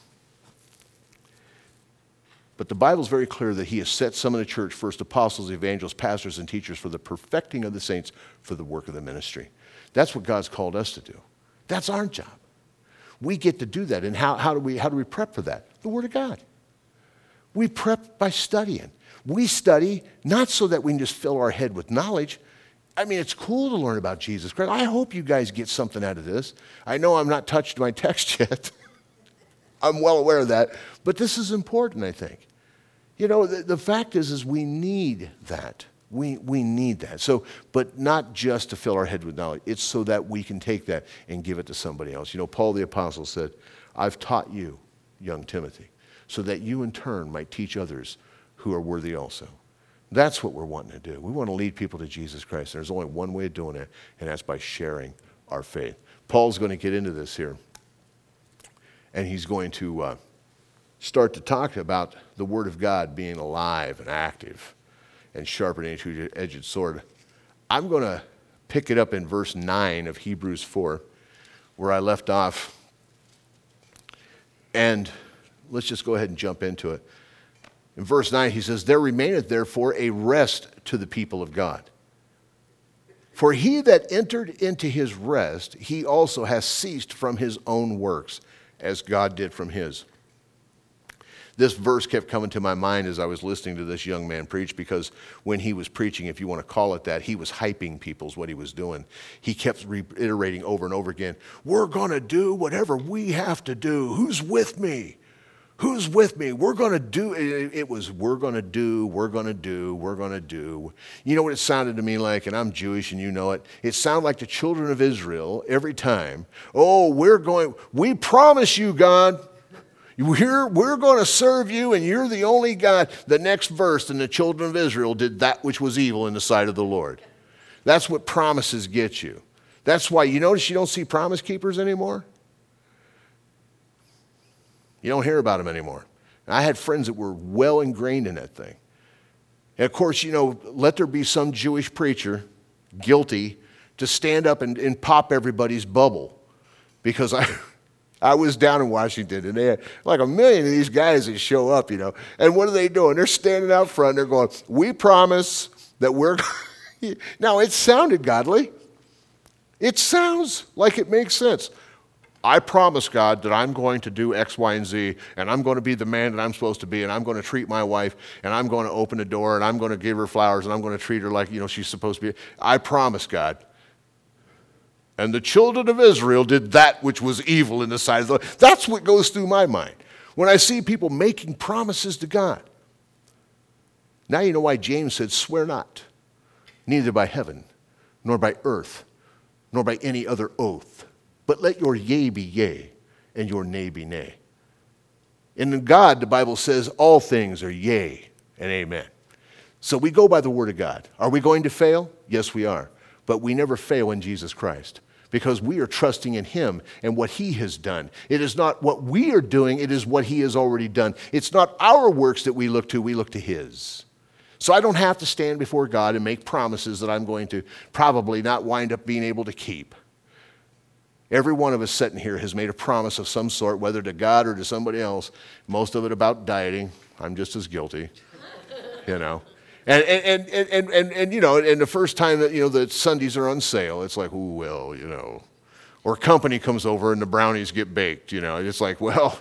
But the Bible's very clear that he has set some in the church, first apostles, evangelists, pastors, and teachers for the perfecting of the saints for the work of the ministry. That's what God's called us to do. That's our job. We get to do that. And how, how do we how do we prep for that? The Word of God. We prep by studying. We study not so that we can just fill our head with knowledge. I mean, it's cool to learn about Jesus Christ. I hope you guys get something out of this. I know I'm not touched my text yet. I'm well aware of that. But this is important, I think. You know, the, the fact is, is we need that. We, we need that. So, but not just to fill our head with knowledge. It's so that we can take that and give it to somebody else. You know, Paul the Apostle said, I've taught you, young Timothy, so that you in turn might teach others who are worthy also. That's what we're wanting to do. We want to lead people to Jesus Christ. And there's only one way of doing it, and that's by sharing our faith. Paul's going to get into this here. And he's going to uh, start to talk about the Word of God being alive and active and sharper than a two-edged sword. I'm going to pick it up in verse nine of Hebrews four, where I left off. And let's just go ahead and jump into it. In verse nine, he says, there remaineth therefore a rest to the people of God. For he that entered into his rest, he also has ceased from his own works, as God did from his. This verse kept coming to my mind as I was listening to this young man preach, because when he was preaching, if you want to call it that, he was hyping people is what he was doing. He kept reiterating over and over again, we're going to do whatever we have to do. Who's with me? Who's with me? We're going to do. It was, we're going to do, we're going to do, we're going to do. You know what it sounded to me like, and I'm Jewish and you know it. It sounded like the children of Israel every time. Oh, we're going, we promise you, God. We're, we're going to serve you and you're the only God. The next verse, and the children of Israel did that which was evil in the sight of the Lord. That's what promises get you. That's why you notice you don't see promise keepers anymore. You don't hear about them anymore. And I had friends that were well ingrained in that thing. And of course, you know, let there be some Jewish preacher guilty to stand up and, and pop everybody's bubble. Because I I was down in Washington and they had like a million of these guys that show up, you know. And what are they doing? They're standing out front. They're going, we promise that we're... Now, it sounded godly. It sounds like it makes sense. I promise God that I'm going to do X, Y, and Z, and I'm going to be the man that I'm supposed to be, and I'm going to treat my wife, and I'm going to open the door, and I'm going to give her flowers, and I'm going to treat her like, you know, she's supposed to be. I promise God. And the children of Israel did that which was evil in the sight of the Lord. That's what goes through my mind when I see people making promises to God. Now you know why James said, swear not, neither by heaven, nor by earth, nor by any other oath. But let your yea be yea, and your nay be nay. And in God, the Bible says, all things are yea and amen. So we go by the Word of God. Are we going to fail? Yes, we are. But we never fail in Jesus Christ, because we are trusting in Him and what He has done. It is not what we are doing. It is what He has already done. It's not our works that we look to. We look to His. So I don't have to stand before God and make promises that I'm going to probably not wind up being able to keep. Every one of us sitting here has made a promise of some sort, whether to God or to somebody else, most of it about dieting. I'm just as guilty, you know. And, and, and, and, and, and you know, and the first time that, you know, the Sundays are on sale, it's like, ooh, well, you know. Or company comes over and the brownies get baked, you know. It's like, well,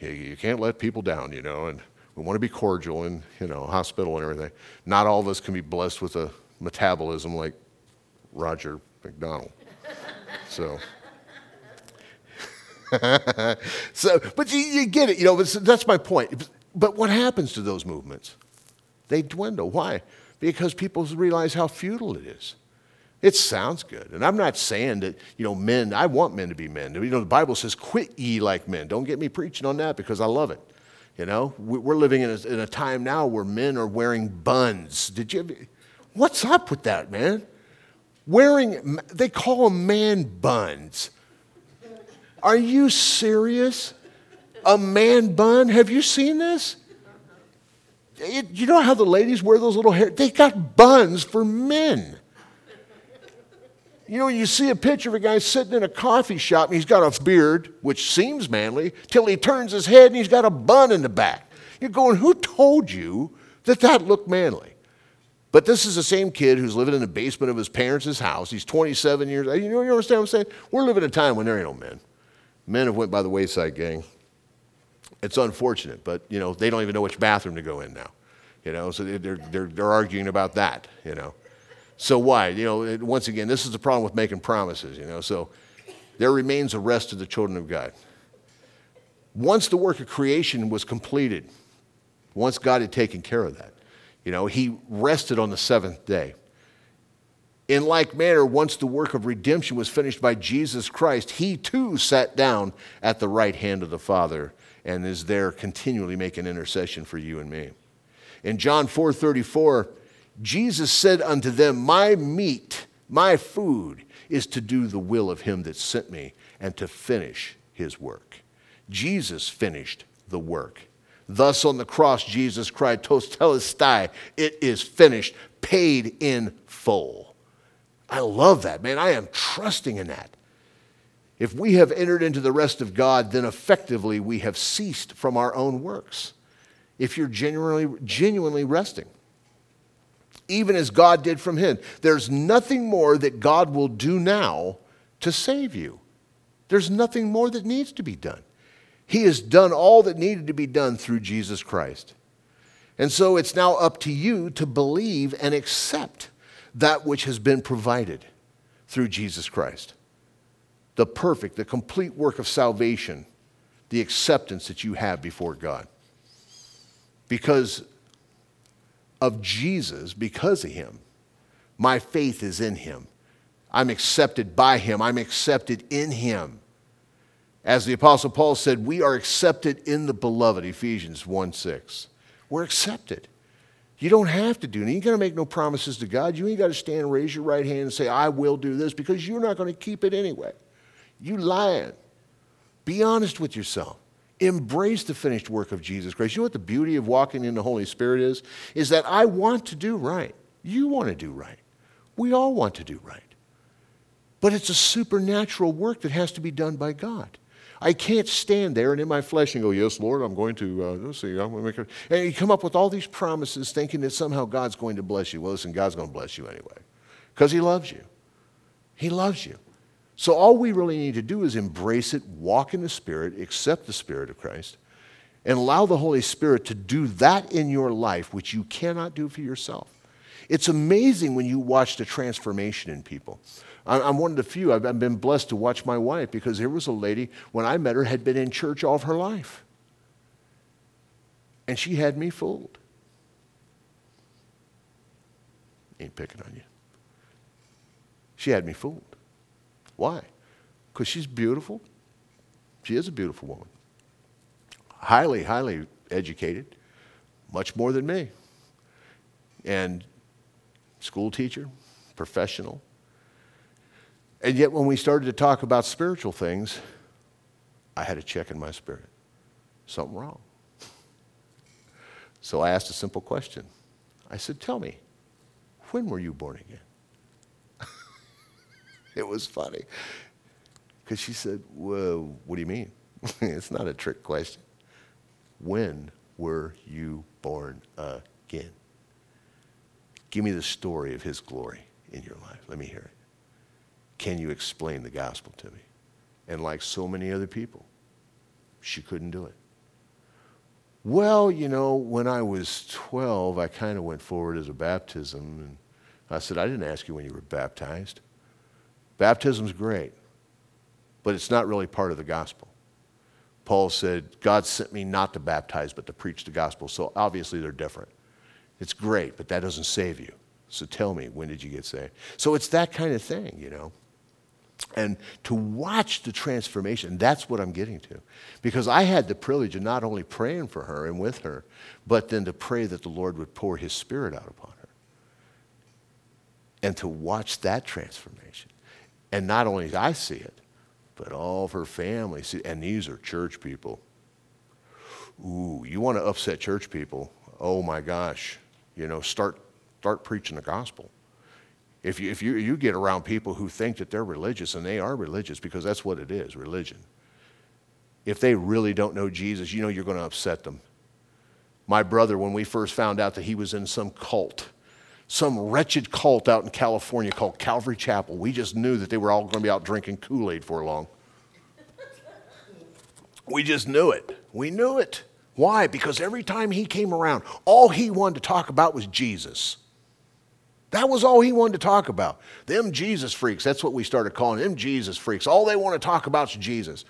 you can't let people down, you know. And we want to be cordial and, you know, hospitable and everything. Not all of us can be blessed with a metabolism like Roger McDonald. So... so, but you, you get it, you know, that's my point. But what happens to those movements? They dwindle. Why? Because people realize how futile it is. It sounds good. And I'm not saying that, you know, men, I want men to be men. You know, the Bible says, quit ye like men. Don't get me preaching on that, because I love it. You know, we're living in a, in a time now where men are wearing buns. Did you? What's up with that, man? Wearing, they call them man buns. Are you serious? A man bun? Have you seen this? It, you know how the ladies wear those little hair? They got buns for men. You know, you see a picture of a guy sitting in a coffee shop and he's got a beard, which seems manly, till he turns his head and he's got a bun in the back. You're going, who told you that that looked manly? But this is the same kid who's living in the basement of his parents' house. He's twenty-seven years old. You know, you understand what I'm saying? We're living in a time when there ain't no men. Men have went by the wayside, gang. It's unfortunate, but, you know, they don't even know which bathroom to go in now. You know, so they're, they're, they're arguing about that, you know. So why? You know, it, once again, this is the problem with making promises, you know. So there remains a rest to the children of God. Once the work of creation was completed, once God had taken care of that, you know, he rested on the seventh day. In like manner, once the work of redemption was finished by Jesus Christ, he too sat down at the right hand of the Father and is there continually making intercession for you and me. In John four thirty-four, Jesus said unto them, my meat, my food, is to do the will of him that sent me and to finish his work. Jesus finished the work. Thus on the cross, Jesus cried, Tostelestai, it is finished, paid in full. I love that, man. I am trusting in that. If we have entered into the rest of God, then effectively we have ceased from our own works. If you're genuinely, genuinely resting, even as God did from him, there's nothing more that God will do now to save you. There's nothing more that needs to be done. He has done all that needed to be done through Jesus Christ. And so it's now up to you to believe and accept that which has been provided through Jesus Christ. The perfect, the complete work of salvation, the acceptance that you have before God. Because of Jesus, because of him, my faith is in him. I'm accepted by him. I'm accepted in him. As the Apostle Paul said, we are accepted in the beloved, Ephesians one six. We're accepted. You don't have to do anything. You got to make no promises to God. You ain't got to stand and raise your right hand and say, I will do this, because you're not going to keep it anyway. You lying. Be honest with yourself. Embrace the finished work of Jesus Christ. You know what the beauty of walking in the Holy Spirit is? Is that I want to do right. You want to do right. We all want to do right. But it's a supernatural work that has to be done by God. I can't stand there and in my flesh and go, yes, Lord, I'm going to, uh, let's see, I'm going to make it. And you come up with all these promises thinking that somehow God's going to bless you. Well, listen, God's going to bless you anyway because he loves you. He loves you. So all we really need to do is embrace it, walk in the Spirit, accept the Spirit of Christ, and allow the Holy Spirit to do that in your life which you cannot do for yourself. It's amazing when you watch the transformation in people. I'm one of the few. I've been blessed to watch my wife, because here was a lady, when I met her, had been in church all of her life. And she had me fooled. Ain't picking on you. She had me fooled. Why? Because she's beautiful. She is a beautiful woman. Highly, highly educated. Much more than me. And school teacher, professional. And yet when we started to talk about spiritual things, I had a check in my spirit. Something wrong. So I asked a simple question. I said, tell me, when were you born again? It was funny. Because she said, well, what do you mean? It's not a trick question. When were you born again? Give me the story of his glory in your life. Let me hear it. Can you explain the gospel to me? And like so many other people, she couldn't do it. Well, you know, when I was twelve, I kind of went forward as a baptism. And I said, I didn't ask you when you were baptized. Baptism's great, but it's not really part of the gospel. Paul said, God sent me not to baptize, but to preach the gospel. So obviously they're different. It's great, but that doesn't save you. So tell me, when did you get saved? So it's that kind of thing, you know. And to watch the transformation, that's what I'm getting to. Because I had the privilege of not only praying for her and with her, but then to pray that the Lord would pour his Spirit out upon her. And to watch that transformation. And not only did I see it, but all of her family see it. And these are church people. Ooh, you want to upset church people? Oh my gosh, you know, start start preaching the gospel. If you if you you get around people who think that they're religious, and they are religious, because that's what it is, religion. If they really don't know Jesus, you know you're going to upset them. my brother when we first found out that he was in some cult, some wretched cult out in California called Calvary Chapel. We just knew that they were all going to be out drinking Kool-Aid for long. We just knew it. We knew it. Why? Because every time he came around, all he wanted to talk about was Jesus. That was all he wanted to talk about. Them Jesus freaks, that's what we started calling them, Jesus freaks. All they want to talk about is Jesus.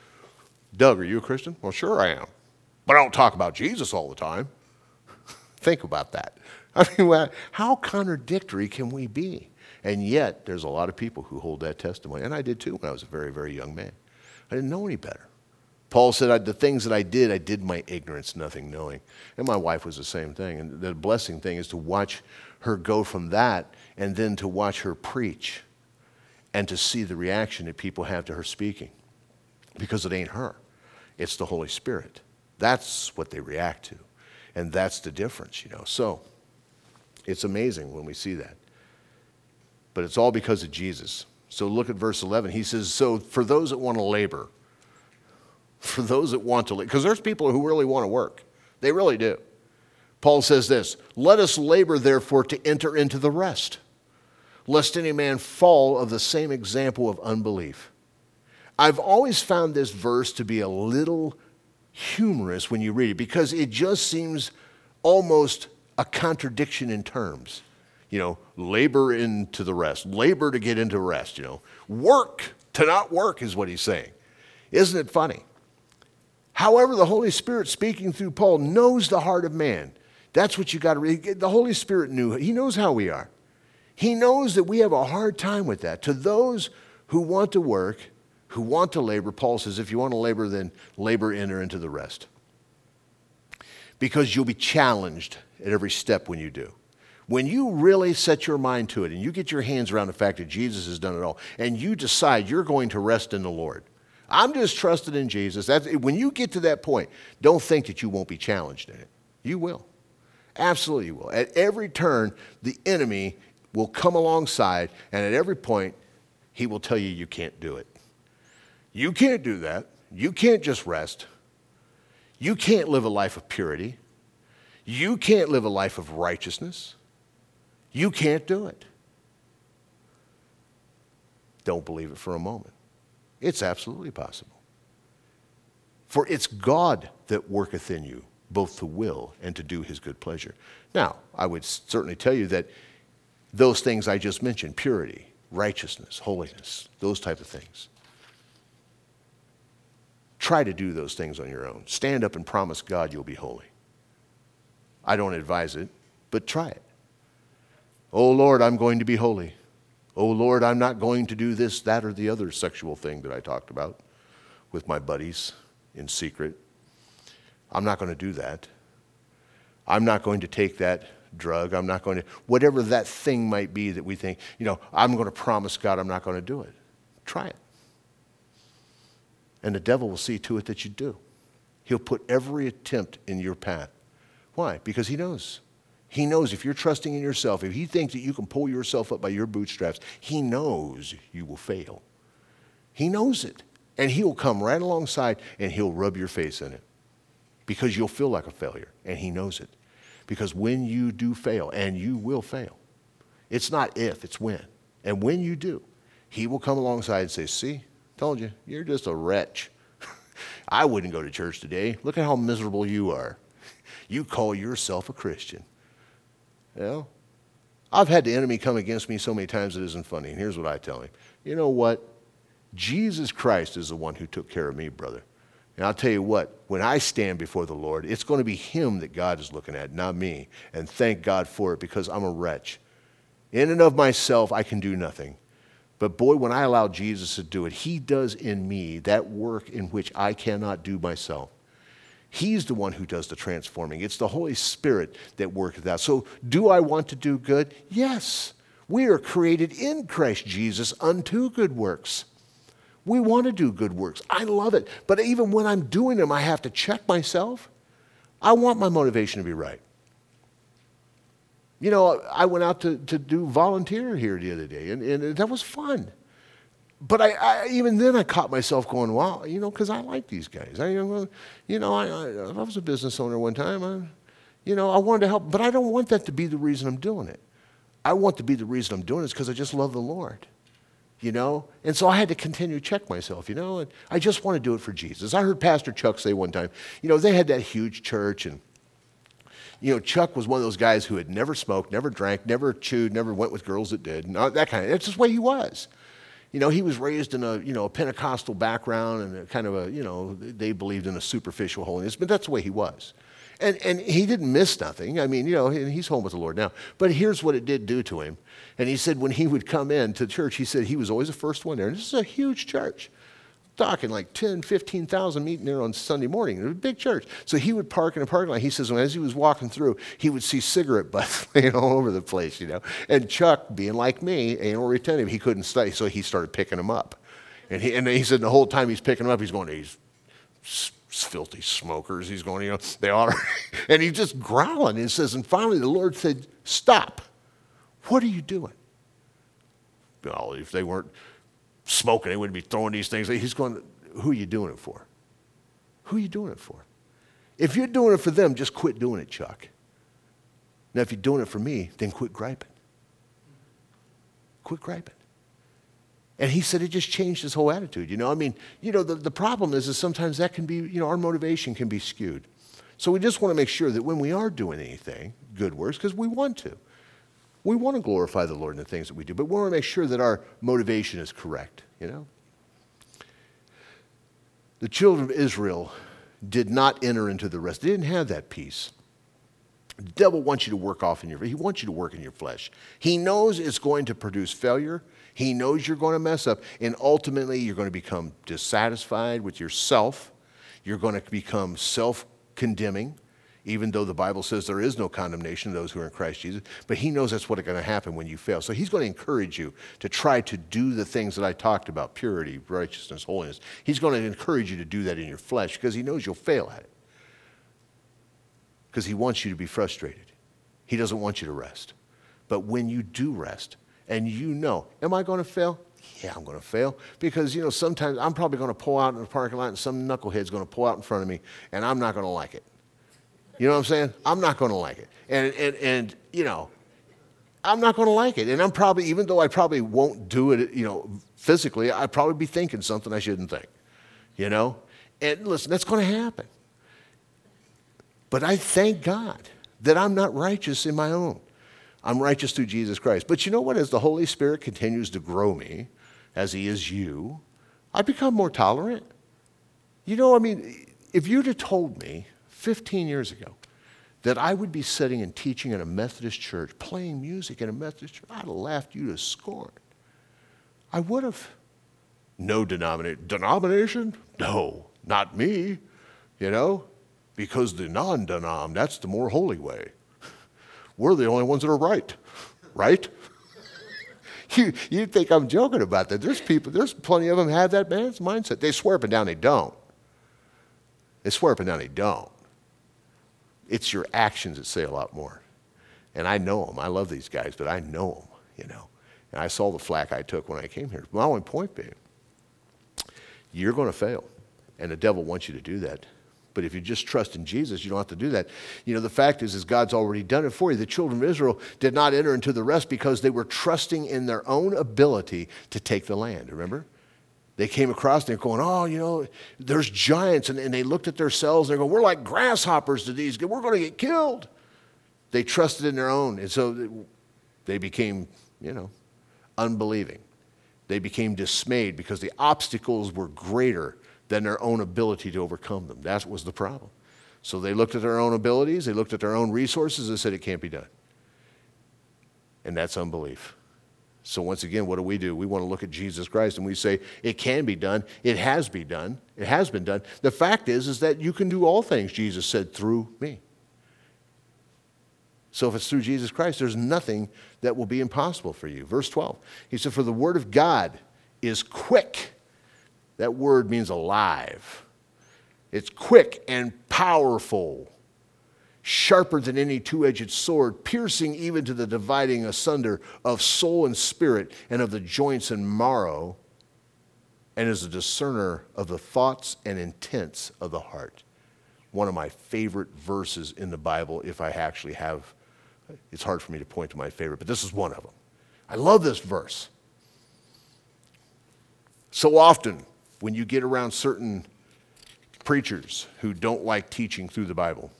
Doug, are you a Christian? Well, sure I am. But I don't talk about Jesus all the time. Think about that. I mean, how contradictory can we be? And yet, there's a lot of people who hold that testimony. And I did too when I was a very, very young man. I didn't know any better. Paul said, the things that I did, I did my ignorance, nothing knowing. And my wife was the same thing. And the blessing thing is to watch her go from that and then to watch her preach and to see the reaction that people have to her speaking. Because it ain't her. It's the Holy Spirit. That's what they react to. And that's the difference, you know. So it's amazing when we see that. But it's all because of Jesus. So look at verse eleven. He says, so for those that want to labor, for those that want to labor, because there's people who really want to work. They really do. Paul says this, let us labor, therefore, to enter into the rest, lest any man fall of the same example of unbelief. I've always found this verse to be a little humorous when you read it, because it just seems almost a contradiction in terms. You know, labor into the rest, labor to get into rest, you know. Work to not work is what he's saying. Isn't it funny? However, the Holy Spirit speaking through Paul knows the heart of man. That's what you got to read. The Holy Spirit knew. He knows how we are. He knows that we have a hard time with that. To those who want to work, who want to labor, Paul says, if you want to labor, then labor, enter into the rest. Because you'll be challenged at every step when you do. When you really set your mind to it and you get your hands around the fact that Jesus has done it all and you decide you're going to rest in the Lord. I'm just trusted in Jesus. That's, when you get to that point, don't think that you won't be challenged in it. You will. Absolutely you will. At every turn, the enemy will come alongside, and at every point, he will tell you you can't do it. You can't do that. You can't just rest. You can't live a life of purity. You can't live a life of righteousness. You can't do it. Don't believe it for a moment. It's absolutely possible. For it's God that worketh in you, both to will and to do his good pleasure. Now, I would certainly tell you that those things I just mentioned, purity, righteousness, holiness, those type of things. Try to do those things on your own. Stand up and promise God you'll be holy. I don't advise it, but try it. Oh, Lord, I'm going to be holy. Oh, Lord, I'm not going to do this, that, or the other sexual thing that I talked about with my buddies in secret. I'm not going to do that. I'm not going to take that drug. I'm not going to, whatever that thing might be that we think, you know, I'm going to promise God I'm not going to do it. Try it. And the devil will see to it that you do. He'll put every attempt in your path. Why? Because he knows. He knows if you're trusting in yourself, if he thinks that you can pull yourself up by your bootstraps, he knows you will fail. He knows it. And he'll come right alongside and he'll rub your face in it because you'll feel like a failure. And he knows it. Because when you do fail, and you will fail, it's not if, it's when. And when you do, he will come alongside and say, see, told you, you're just a wretch. I wouldn't go to church today. Look at how miserable you are. You call yourself a Christian. Well, I've had the enemy come against me so many times it isn't funny. And here's what I tell him. You know what? Jesus Christ is the one who took care of me, brother. And I'll tell you what, when I stand before the Lord, it's going to be him that God is looking at, not me. And thank God for it because I'm a wretch. In and of myself, I can do nothing. But boy, when I allow Jesus to do it, he does in me that work in which I cannot do myself. He's the one who does the transforming. It's the Holy Spirit that worketh out. So do I want to do good? Yes. We are created in Christ Jesus unto good works. We want to do good works. I love it. But even when I'm doing them, I have to check myself. I want my motivation to be right. You know, I went out to, to do volunteer here the other day, and, and that was fun. But I, I, even then I caught myself going, wow, you know, because I like these guys. I, you know, I, I was a business owner one time. I, You know, I wanted to help, but I don't want that to be the reason I'm doing it. I want to be the reason I'm doing it is because I just love the Lord, you know? And so I had to continue to check myself, you know? And I just want to do it for Jesus. I heard Pastor Chuck say one time, you know, they had that huge church, and, you know, Chuck was one of those guys who had never smoked, never drank, never chewed, never went with girls that did, and that kind of, that's just the way he was. You know, he was raised in a, you know, a Pentecostal background and a kind of a, you know, they believed in a superficial holiness, but that's the way he was. And and he didn't miss nothing. I mean, you know, he's home with the Lord now. But here's what it did do to him. And he said when he would come in to church, he said he was always the first one there. And this is a huge church. I'm talking like ten, fifteen thousand meeting there on Sunday morning. It was a big church. So he would park in a parking lot. He says, well, as he was walking through, he would see cigarette butts laying all over the place, you know. And Chuck, being like me, anal retentive, he couldn't stay. So he started picking them up. And he, and he said the whole time he's picking them up, he's going, he's filthy smokers, he's going, you know, they are, and he's just growling, and says, and finally the Lord said, stop, what are you doing? Well, if they weren't smoking, they wouldn't be throwing these things. He's going, who are you doing it for? Who are you doing it for? If you're doing it for them, just quit doing it, Chuck. Now, if you're doing it for me, then quit griping. Quit griping. And he said it just changed his whole attitude, you know? I mean, you know, the, the problem is, is sometimes that can be, you know, our motivation can be skewed. So we just want to make sure that when we are doing anything, good works, because we want to. We want to glorify the Lord in the things that we do, but we want to make sure that our motivation is correct, you know? The children of Israel did not enter into the rest. They didn't have that peace. The devil wants you to work off in your, he wants you to work in your flesh. He knows it's going to produce failure. He knows you're going to mess up, and ultimately you're going to become dissatisfied with yourself. You're going to become self-condemning, even though the Bible says there is no condemnation to those who are in Christ Jesus. But he knows that's what's going to happen when you fail. So he's going to encourage you to try to do the things that I talked about, purity, righteousness, holiness. He's going to encourage you to do that in your flesh because he knows you'll fail at it, because he wants you to be frustrated. He doesn't want you to rest. But when you do rest, and you know, am I going to fail? Yeah, I'm going to fail. Because, you know, sometimes I'm probably going to pull out in the parking lot and some knucklehead's going to pull out in front of me, and I'm not going to like it. You know what I'm saying? I'm not going to like it. And, and, and you know, I'm not going to like it. And I'm probably, even though I probably won't do it, you know, physically, I'd probably be thinking something I shouldn't think, you know? And listen, that's going to happen. But I thank God that I'm not righteous in my own. I'm righteous through Jesus Christ. But you know what? As the Holy Spirit continues to grow me, as he is you, I become more tolerant. You know, I mean, if you'd have told me fifteen years ago that I would be sitting and teaching in a Methodist church, playing music in a Methodist church, I'd have laughed you to scorn. I would have. No denomination. Denomination? No, not me, you know, because the non-denom, that's the more holy way. We're the only ones that are right, right? you you think I'm joking about that. There's people, there's plenty of them have that man's mindset. They swear up and down they don't. They swear up and down they don't. It's your actions that say a lot more. And I know them. I love these guys, but I know them, you know. And I saw the flack I took when I came here. My only point being, you're going to fail, and the devil wants you to do that. But if you just trust in Jesus, you don't have to do that. You know, the fact is, is God's already done it for you. The children of Israel did not enter into the rest because they were trusting in their own ability to take the land, remember? They came across and they're going, oh, you know, there's giants. And, and they looked at themselves and they're going, we're like grasshoppers to these. We're going to get killed. They trusted in their own. And so they became, you know, unbelieving. They became dismayed because the obstacles were greater than their own ability to overcome them. That was the problem. So they looked at their own abilities, they looked at their own resources, and said it can't be done. And that's unbelief. So once again, what do we do? We want to look at Jesus Christ and we say, it can be done, it has been done, it has been done. The fact is, is that you can do all things, Jesus said, through me. So if it's through Jesus Christ, there's nothing that will be impossible for you. Verse twelve, he said, for the word of God is quick. That word means alive. It's quick and powerful, sharper than any two-edged sword, piercing even to the dividing asunder of soul and spirit and of the joints and marrow, and is a discerner of the thoughts and intents of the heart. one of my favorite verses in the Bible, if I actually have, it's hard for me to point to my favorite, but this is one of them. I love this verse. So often, when you get around certain preachers who don't like teaching through the Bible,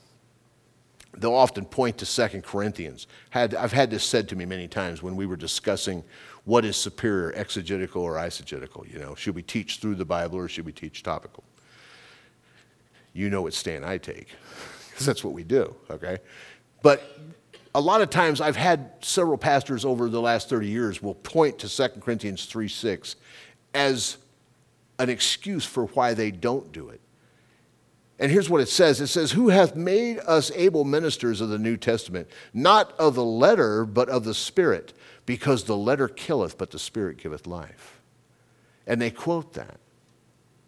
they'll often point to Second Corinthians. Had, I've had this said to me many times when we were discussing what is superior, exegetical or eisegetical. You know, should we teach through the Bible or should we teach topical? You know what stand I take, because that's what we do, okay? But a lot of times I've had several pastors over the last thirty years will point to Second Corinthians three six as an excuse for why they don't do it. And here's what it says. It says, who hath made us able ministers of the New Testament, not of the letter, but of the Spirit, because the letter killeth, but the Spirit giveth life. And they quote that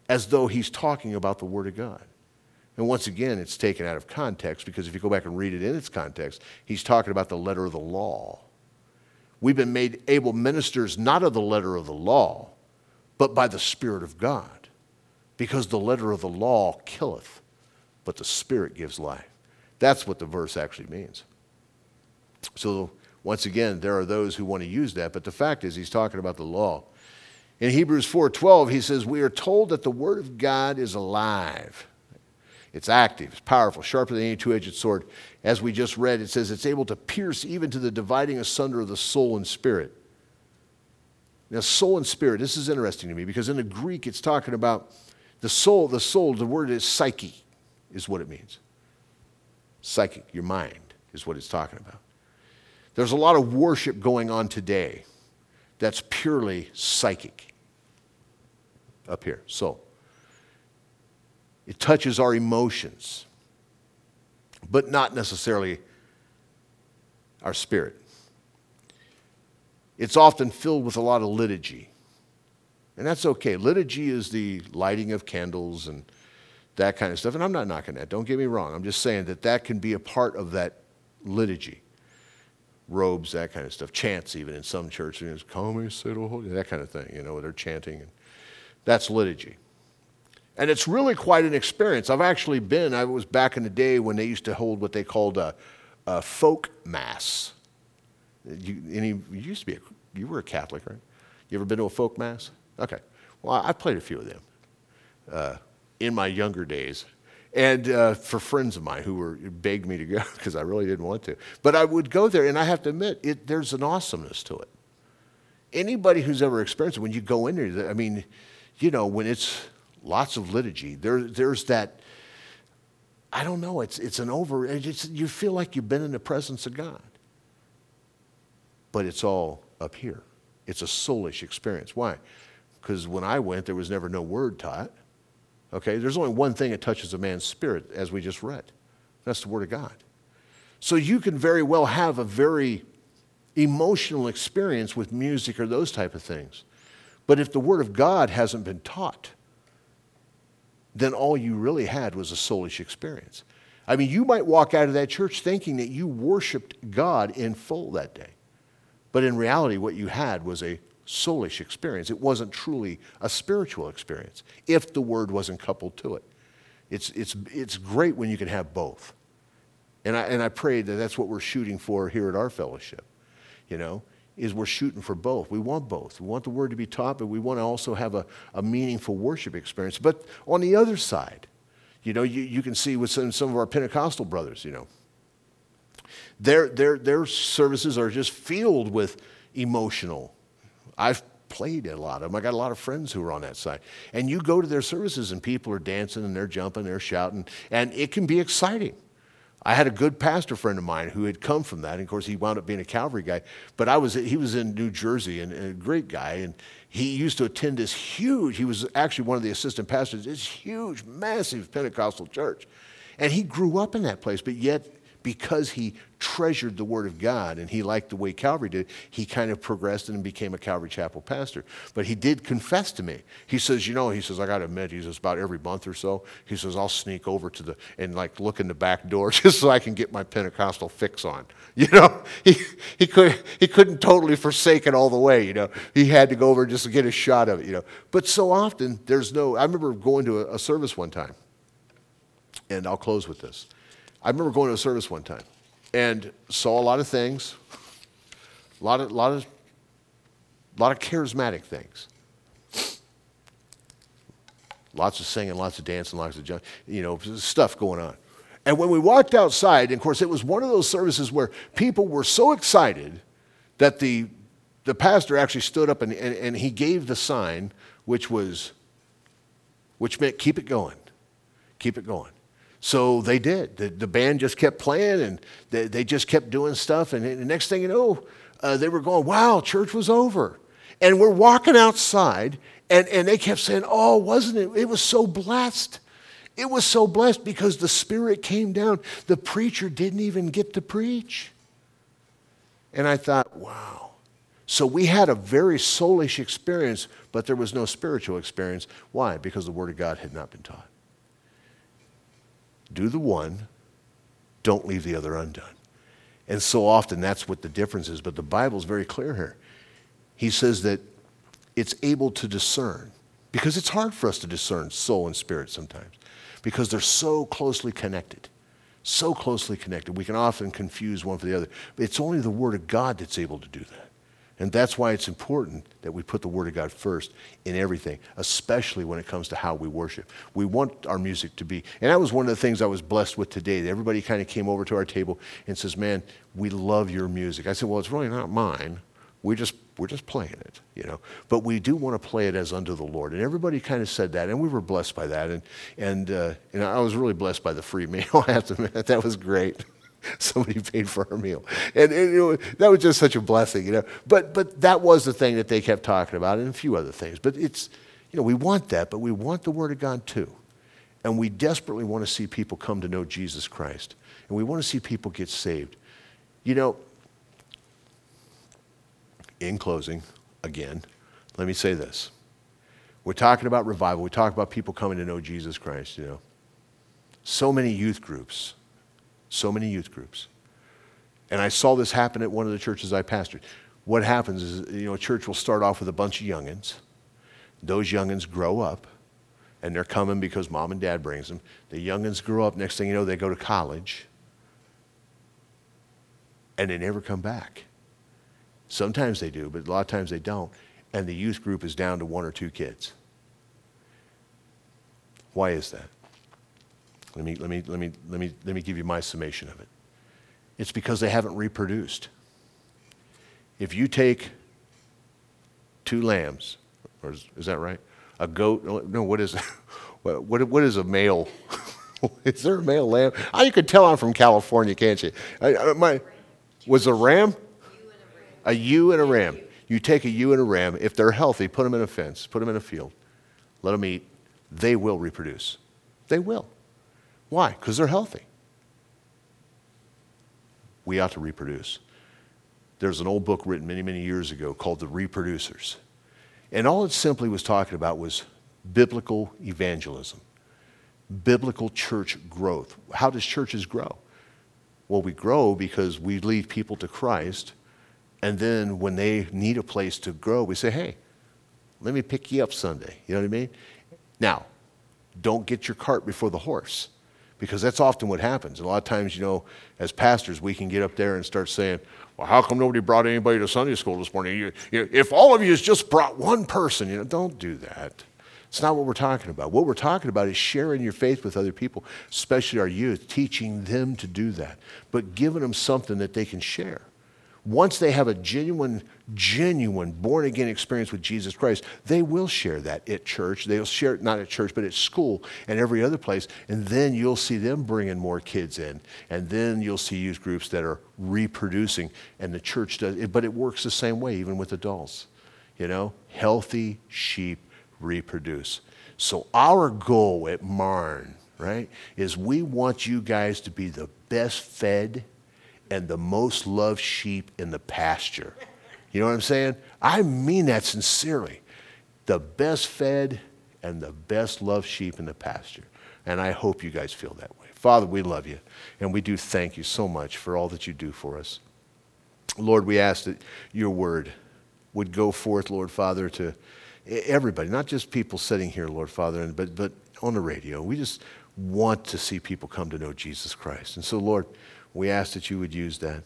as though he's talking about the Word of God. And once again, it's taken out of context, because if you go back and read it in its context, he's talking about the letter of the law. We've been made able ministers not of the letter of the law, but by the Spirit of God. Because the letter of the law killeth, but the Spirit gives life. That's what the verse actually means. So once again, there are those who want to use that, but the fact is he's talking about the law. In Hebrews four twelve, he says, we are told that the word of God is alive. It's active, it's powerful, sharper than any two-edged sword. As we just read, it says it's able to pierce even to the dividing asunder of the soul and spirit. Now, soul and spirit, this is interesting to me, because in the Greek it's talking about The soul, the soul, the word is psyche, is what it means. Psychic, your mind, is what it's talking about. There's a lot of worship going on today that's purely psychic. Up here, soul. It touches our emotions, but not necessarily our spirit. It's often filled with a lot of liturgy. And that's okay. Liturgy is the lighting of candles and that kind of stuff. And I'm not knocking that. Don't get me wrong. I'm just saying that that can be a part of that liturgy. Robes, that kind of stuff. Chants even in some churches. That kind of thing. You know, they're chanting. And that's liturgy. And it's really quite an experience. I've actually been, I was back in the day when they used to hold what they called a, a folk mass. You, any, you used to be, a, you were a Catholic, right? You ever been to a folk mass? Okay, well, I played a few of them uh, in my younger days, and uh, for friends of mine who were begged me to go because I really didn't want to. But I would go there, and I have to admit, it, there's an awesomeness to it. Anybody who's ever experienced it, when you go in there, I mean, you know, when it's lots of liturgy, there, there's that. I don't know. It's it's an over. It's, you feel like you've been in the presence of God, but it's all up here. It's a soulish experience. Why? Because when I went, there was never no word taught. Okay, there's only one thing that touches a man's spirit, as we just read. That's the Word of God. So you can very well have a very emotional experience with music or those type of things. But if the Word of God hasn't been taught, then all you really had was a soulish experience. I mean, you might walk out of that church thinking that you worshiped God in full that day. But in reality, what you had was a soulish experience. It wasn't truly a spiritual experience if the word wasn't coupled to it. It's it's it's great when you can have both, and I and I pray that that's what we're shooting for here at our fellowship. You know, is we're shooting for both. We want both. We want the word to be taught, but we want to also have a, a meaningful worship experience. But on the other side, you know, you, you can see with some some of our Pentecostal brothers, you know, their their their services are just filled with emotional. I've played a lot of them. I got a lot of friends who are on that side. And you go to their services and people are dancing and they're jumping, they're shouting, and it can be exciting. I had a good pastor friend of mine who had come from that. And of course, he wound up being a Calvary guy. But I was he was in New Jersey, and, and a great guy. And he used to attend this huge, he was actually one of the assistant pastors, this huge, massive Pentecostal church. And he grew up in that place, but yet because he treasured the Word of God and he liked the way Calvary did, he kind of progressed and became a Calvary Chapel pastor. But he did confess to me. He says, you know, he says, I got to admit, he says, about every month or so, he says, I'll sneak over to the, and like look in the back door just so I can get my Pentecostal fix on. You know, he he, could, he couldn't totally forsake it all the way, you know. He had to go over just to get a shot of it, you know. But so often, there's no, I remember going to a, a service one time. and I'll close with this. I remember going to a service one time and saw a lot of things, a lot of, lot of, lot of charismatic things. Lots of singing, lots of dancing, lots of, you know, stuff going on. And when we walked outside, and of course, it was one of those services where people were so excited that the the pastor actually stood up and, and, and he gave the sign, which was, which meant keep it going, keep it going. So they did. The, the band just kept playing, and they, they just kept doing stuff. And the next thing you know, uh, they were going, wow, church was over. And we're walking outside, and, and they kept saying, oh, wasn't it? It was so blessed. It was so blessed because the Spirit came down. The preacher didn't even get to preach. And I thought, wow. So we had a very soulish experience, but there was no spiritual experience. Why? Because the Word of God had not been taught. Do the one, don't leave the other undone. And so often that's what the difference is, but the Bible's very clear here. He says that it's able to discern, because it's hard for us to discern soul and spirit sometimes, because they're so closely connected, so closely connected. We can often confuse one for the other. It's only the Word of God that's able to do that. And that's why it's important that we put the Word of God first in everything, especially when it comes to how we worship. We want our music to be, and that was one of the things I was blessed with today. That everybody kind of came over to our table and says, man, we love your music. I said, well, it's really not mine. We just, we're just playing it, you know. But we do want to play it as unto the Lord. And everybody kind of said that, and we were blessed by that. And and uh, and I was really blessed by the free meal. I have to admit, that was great. Somebody paid for our meal. And, and you know, that was just such a blessing, you know. But but that was the thing that they kept talking about, and a few other things. But it's, you know, we want that, but we want the Word of God too. And we desperately want to see people come to know Jesus Christ. And we want to see people get saved. You know, in closing, again, let me say this. We're talking about revival. We talk about people coming to know Jesus Christ, you know. So many youth groups, so many youth groups. And I saw this happen at one of the churches I pastored. What happens is, you know, a church will start off with a bunch of youngins. Those youngins grow up, and they're coming because mom and dad brings them. The youngins grow up. Next thing you know, they go to college, and they never come back. Sometimes they do, but a lot of times they don't. And the youth group is down to one or two kids. Why is that? Let me let me let me let me let me give you my summation of it. It's because they haven't reproduced. If you take two lambs, or is, is that right? A goat? No. What is what? What is a male? Is there a male lamb? Oh, you could tell I'm from California, can't you? I, I, my was a ram. A ewe and a ram. You take a ewe and a ram. If they're healthy, put them in a fence, put them in a field, let them eat. They will reproduce. They will. Why? Because they're healthy. We ought to reproduce. There's an old book written many, many years ago called The Reproducers. And all it simply was talking about was biblical evangelism, biblical church growth. How does churches grow? Well, we grow because we lead people to Christ. And then when they need a place to grow, we say, hey, let me pick you up Sunday. You know what I mean? Now, don't get your cart before the horse, because that's often what happens. A lot of times, you know, as pastors, we can get up there and start saying, well, how come nobody brought anybody to Sunday school this morning? You, you, if all of you has just brought one person, you know, don't do that. It's not what we're talking about. What we're talking about is sharing your faith with other people, especially our youth, teaching them to do that, but giving them something that they can share. Once they have a genuine, genuine born-again experience with Jesus Christ, they will share that at church. They'll share it not at church, but at school and every other place. And then you'll see them bringing more kids in. And then you'll see youth groups that are reproducing. And the church does it, but it works the same way, even with adults. You know, healthy sheep reproduce. So our goal at Marne, right, is we want you guys to be the best fed and the most loved sheep in the pasture. You know what I'm saying? I mean that sincerely. The best fed and the best loved sheep in the pasture. And I hope you guys feel that way. Father, we love you, and we do thank you so much for all that you do for us. Lord, we ask that your word would go forth, Lord Father, to everybody, not just people sitting here, Lord Father, but but on the radio. We just want to see people come to know Jesus Christ. And so, Lord, we ask that you would use that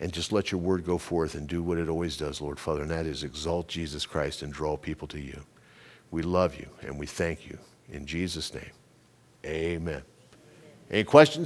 and just let your word go forth and do what it always does, Lord Father, and that is exalt Jesus Christ and draw people to you. We love you and we thank you. In Jesus' name, amen. Any questions?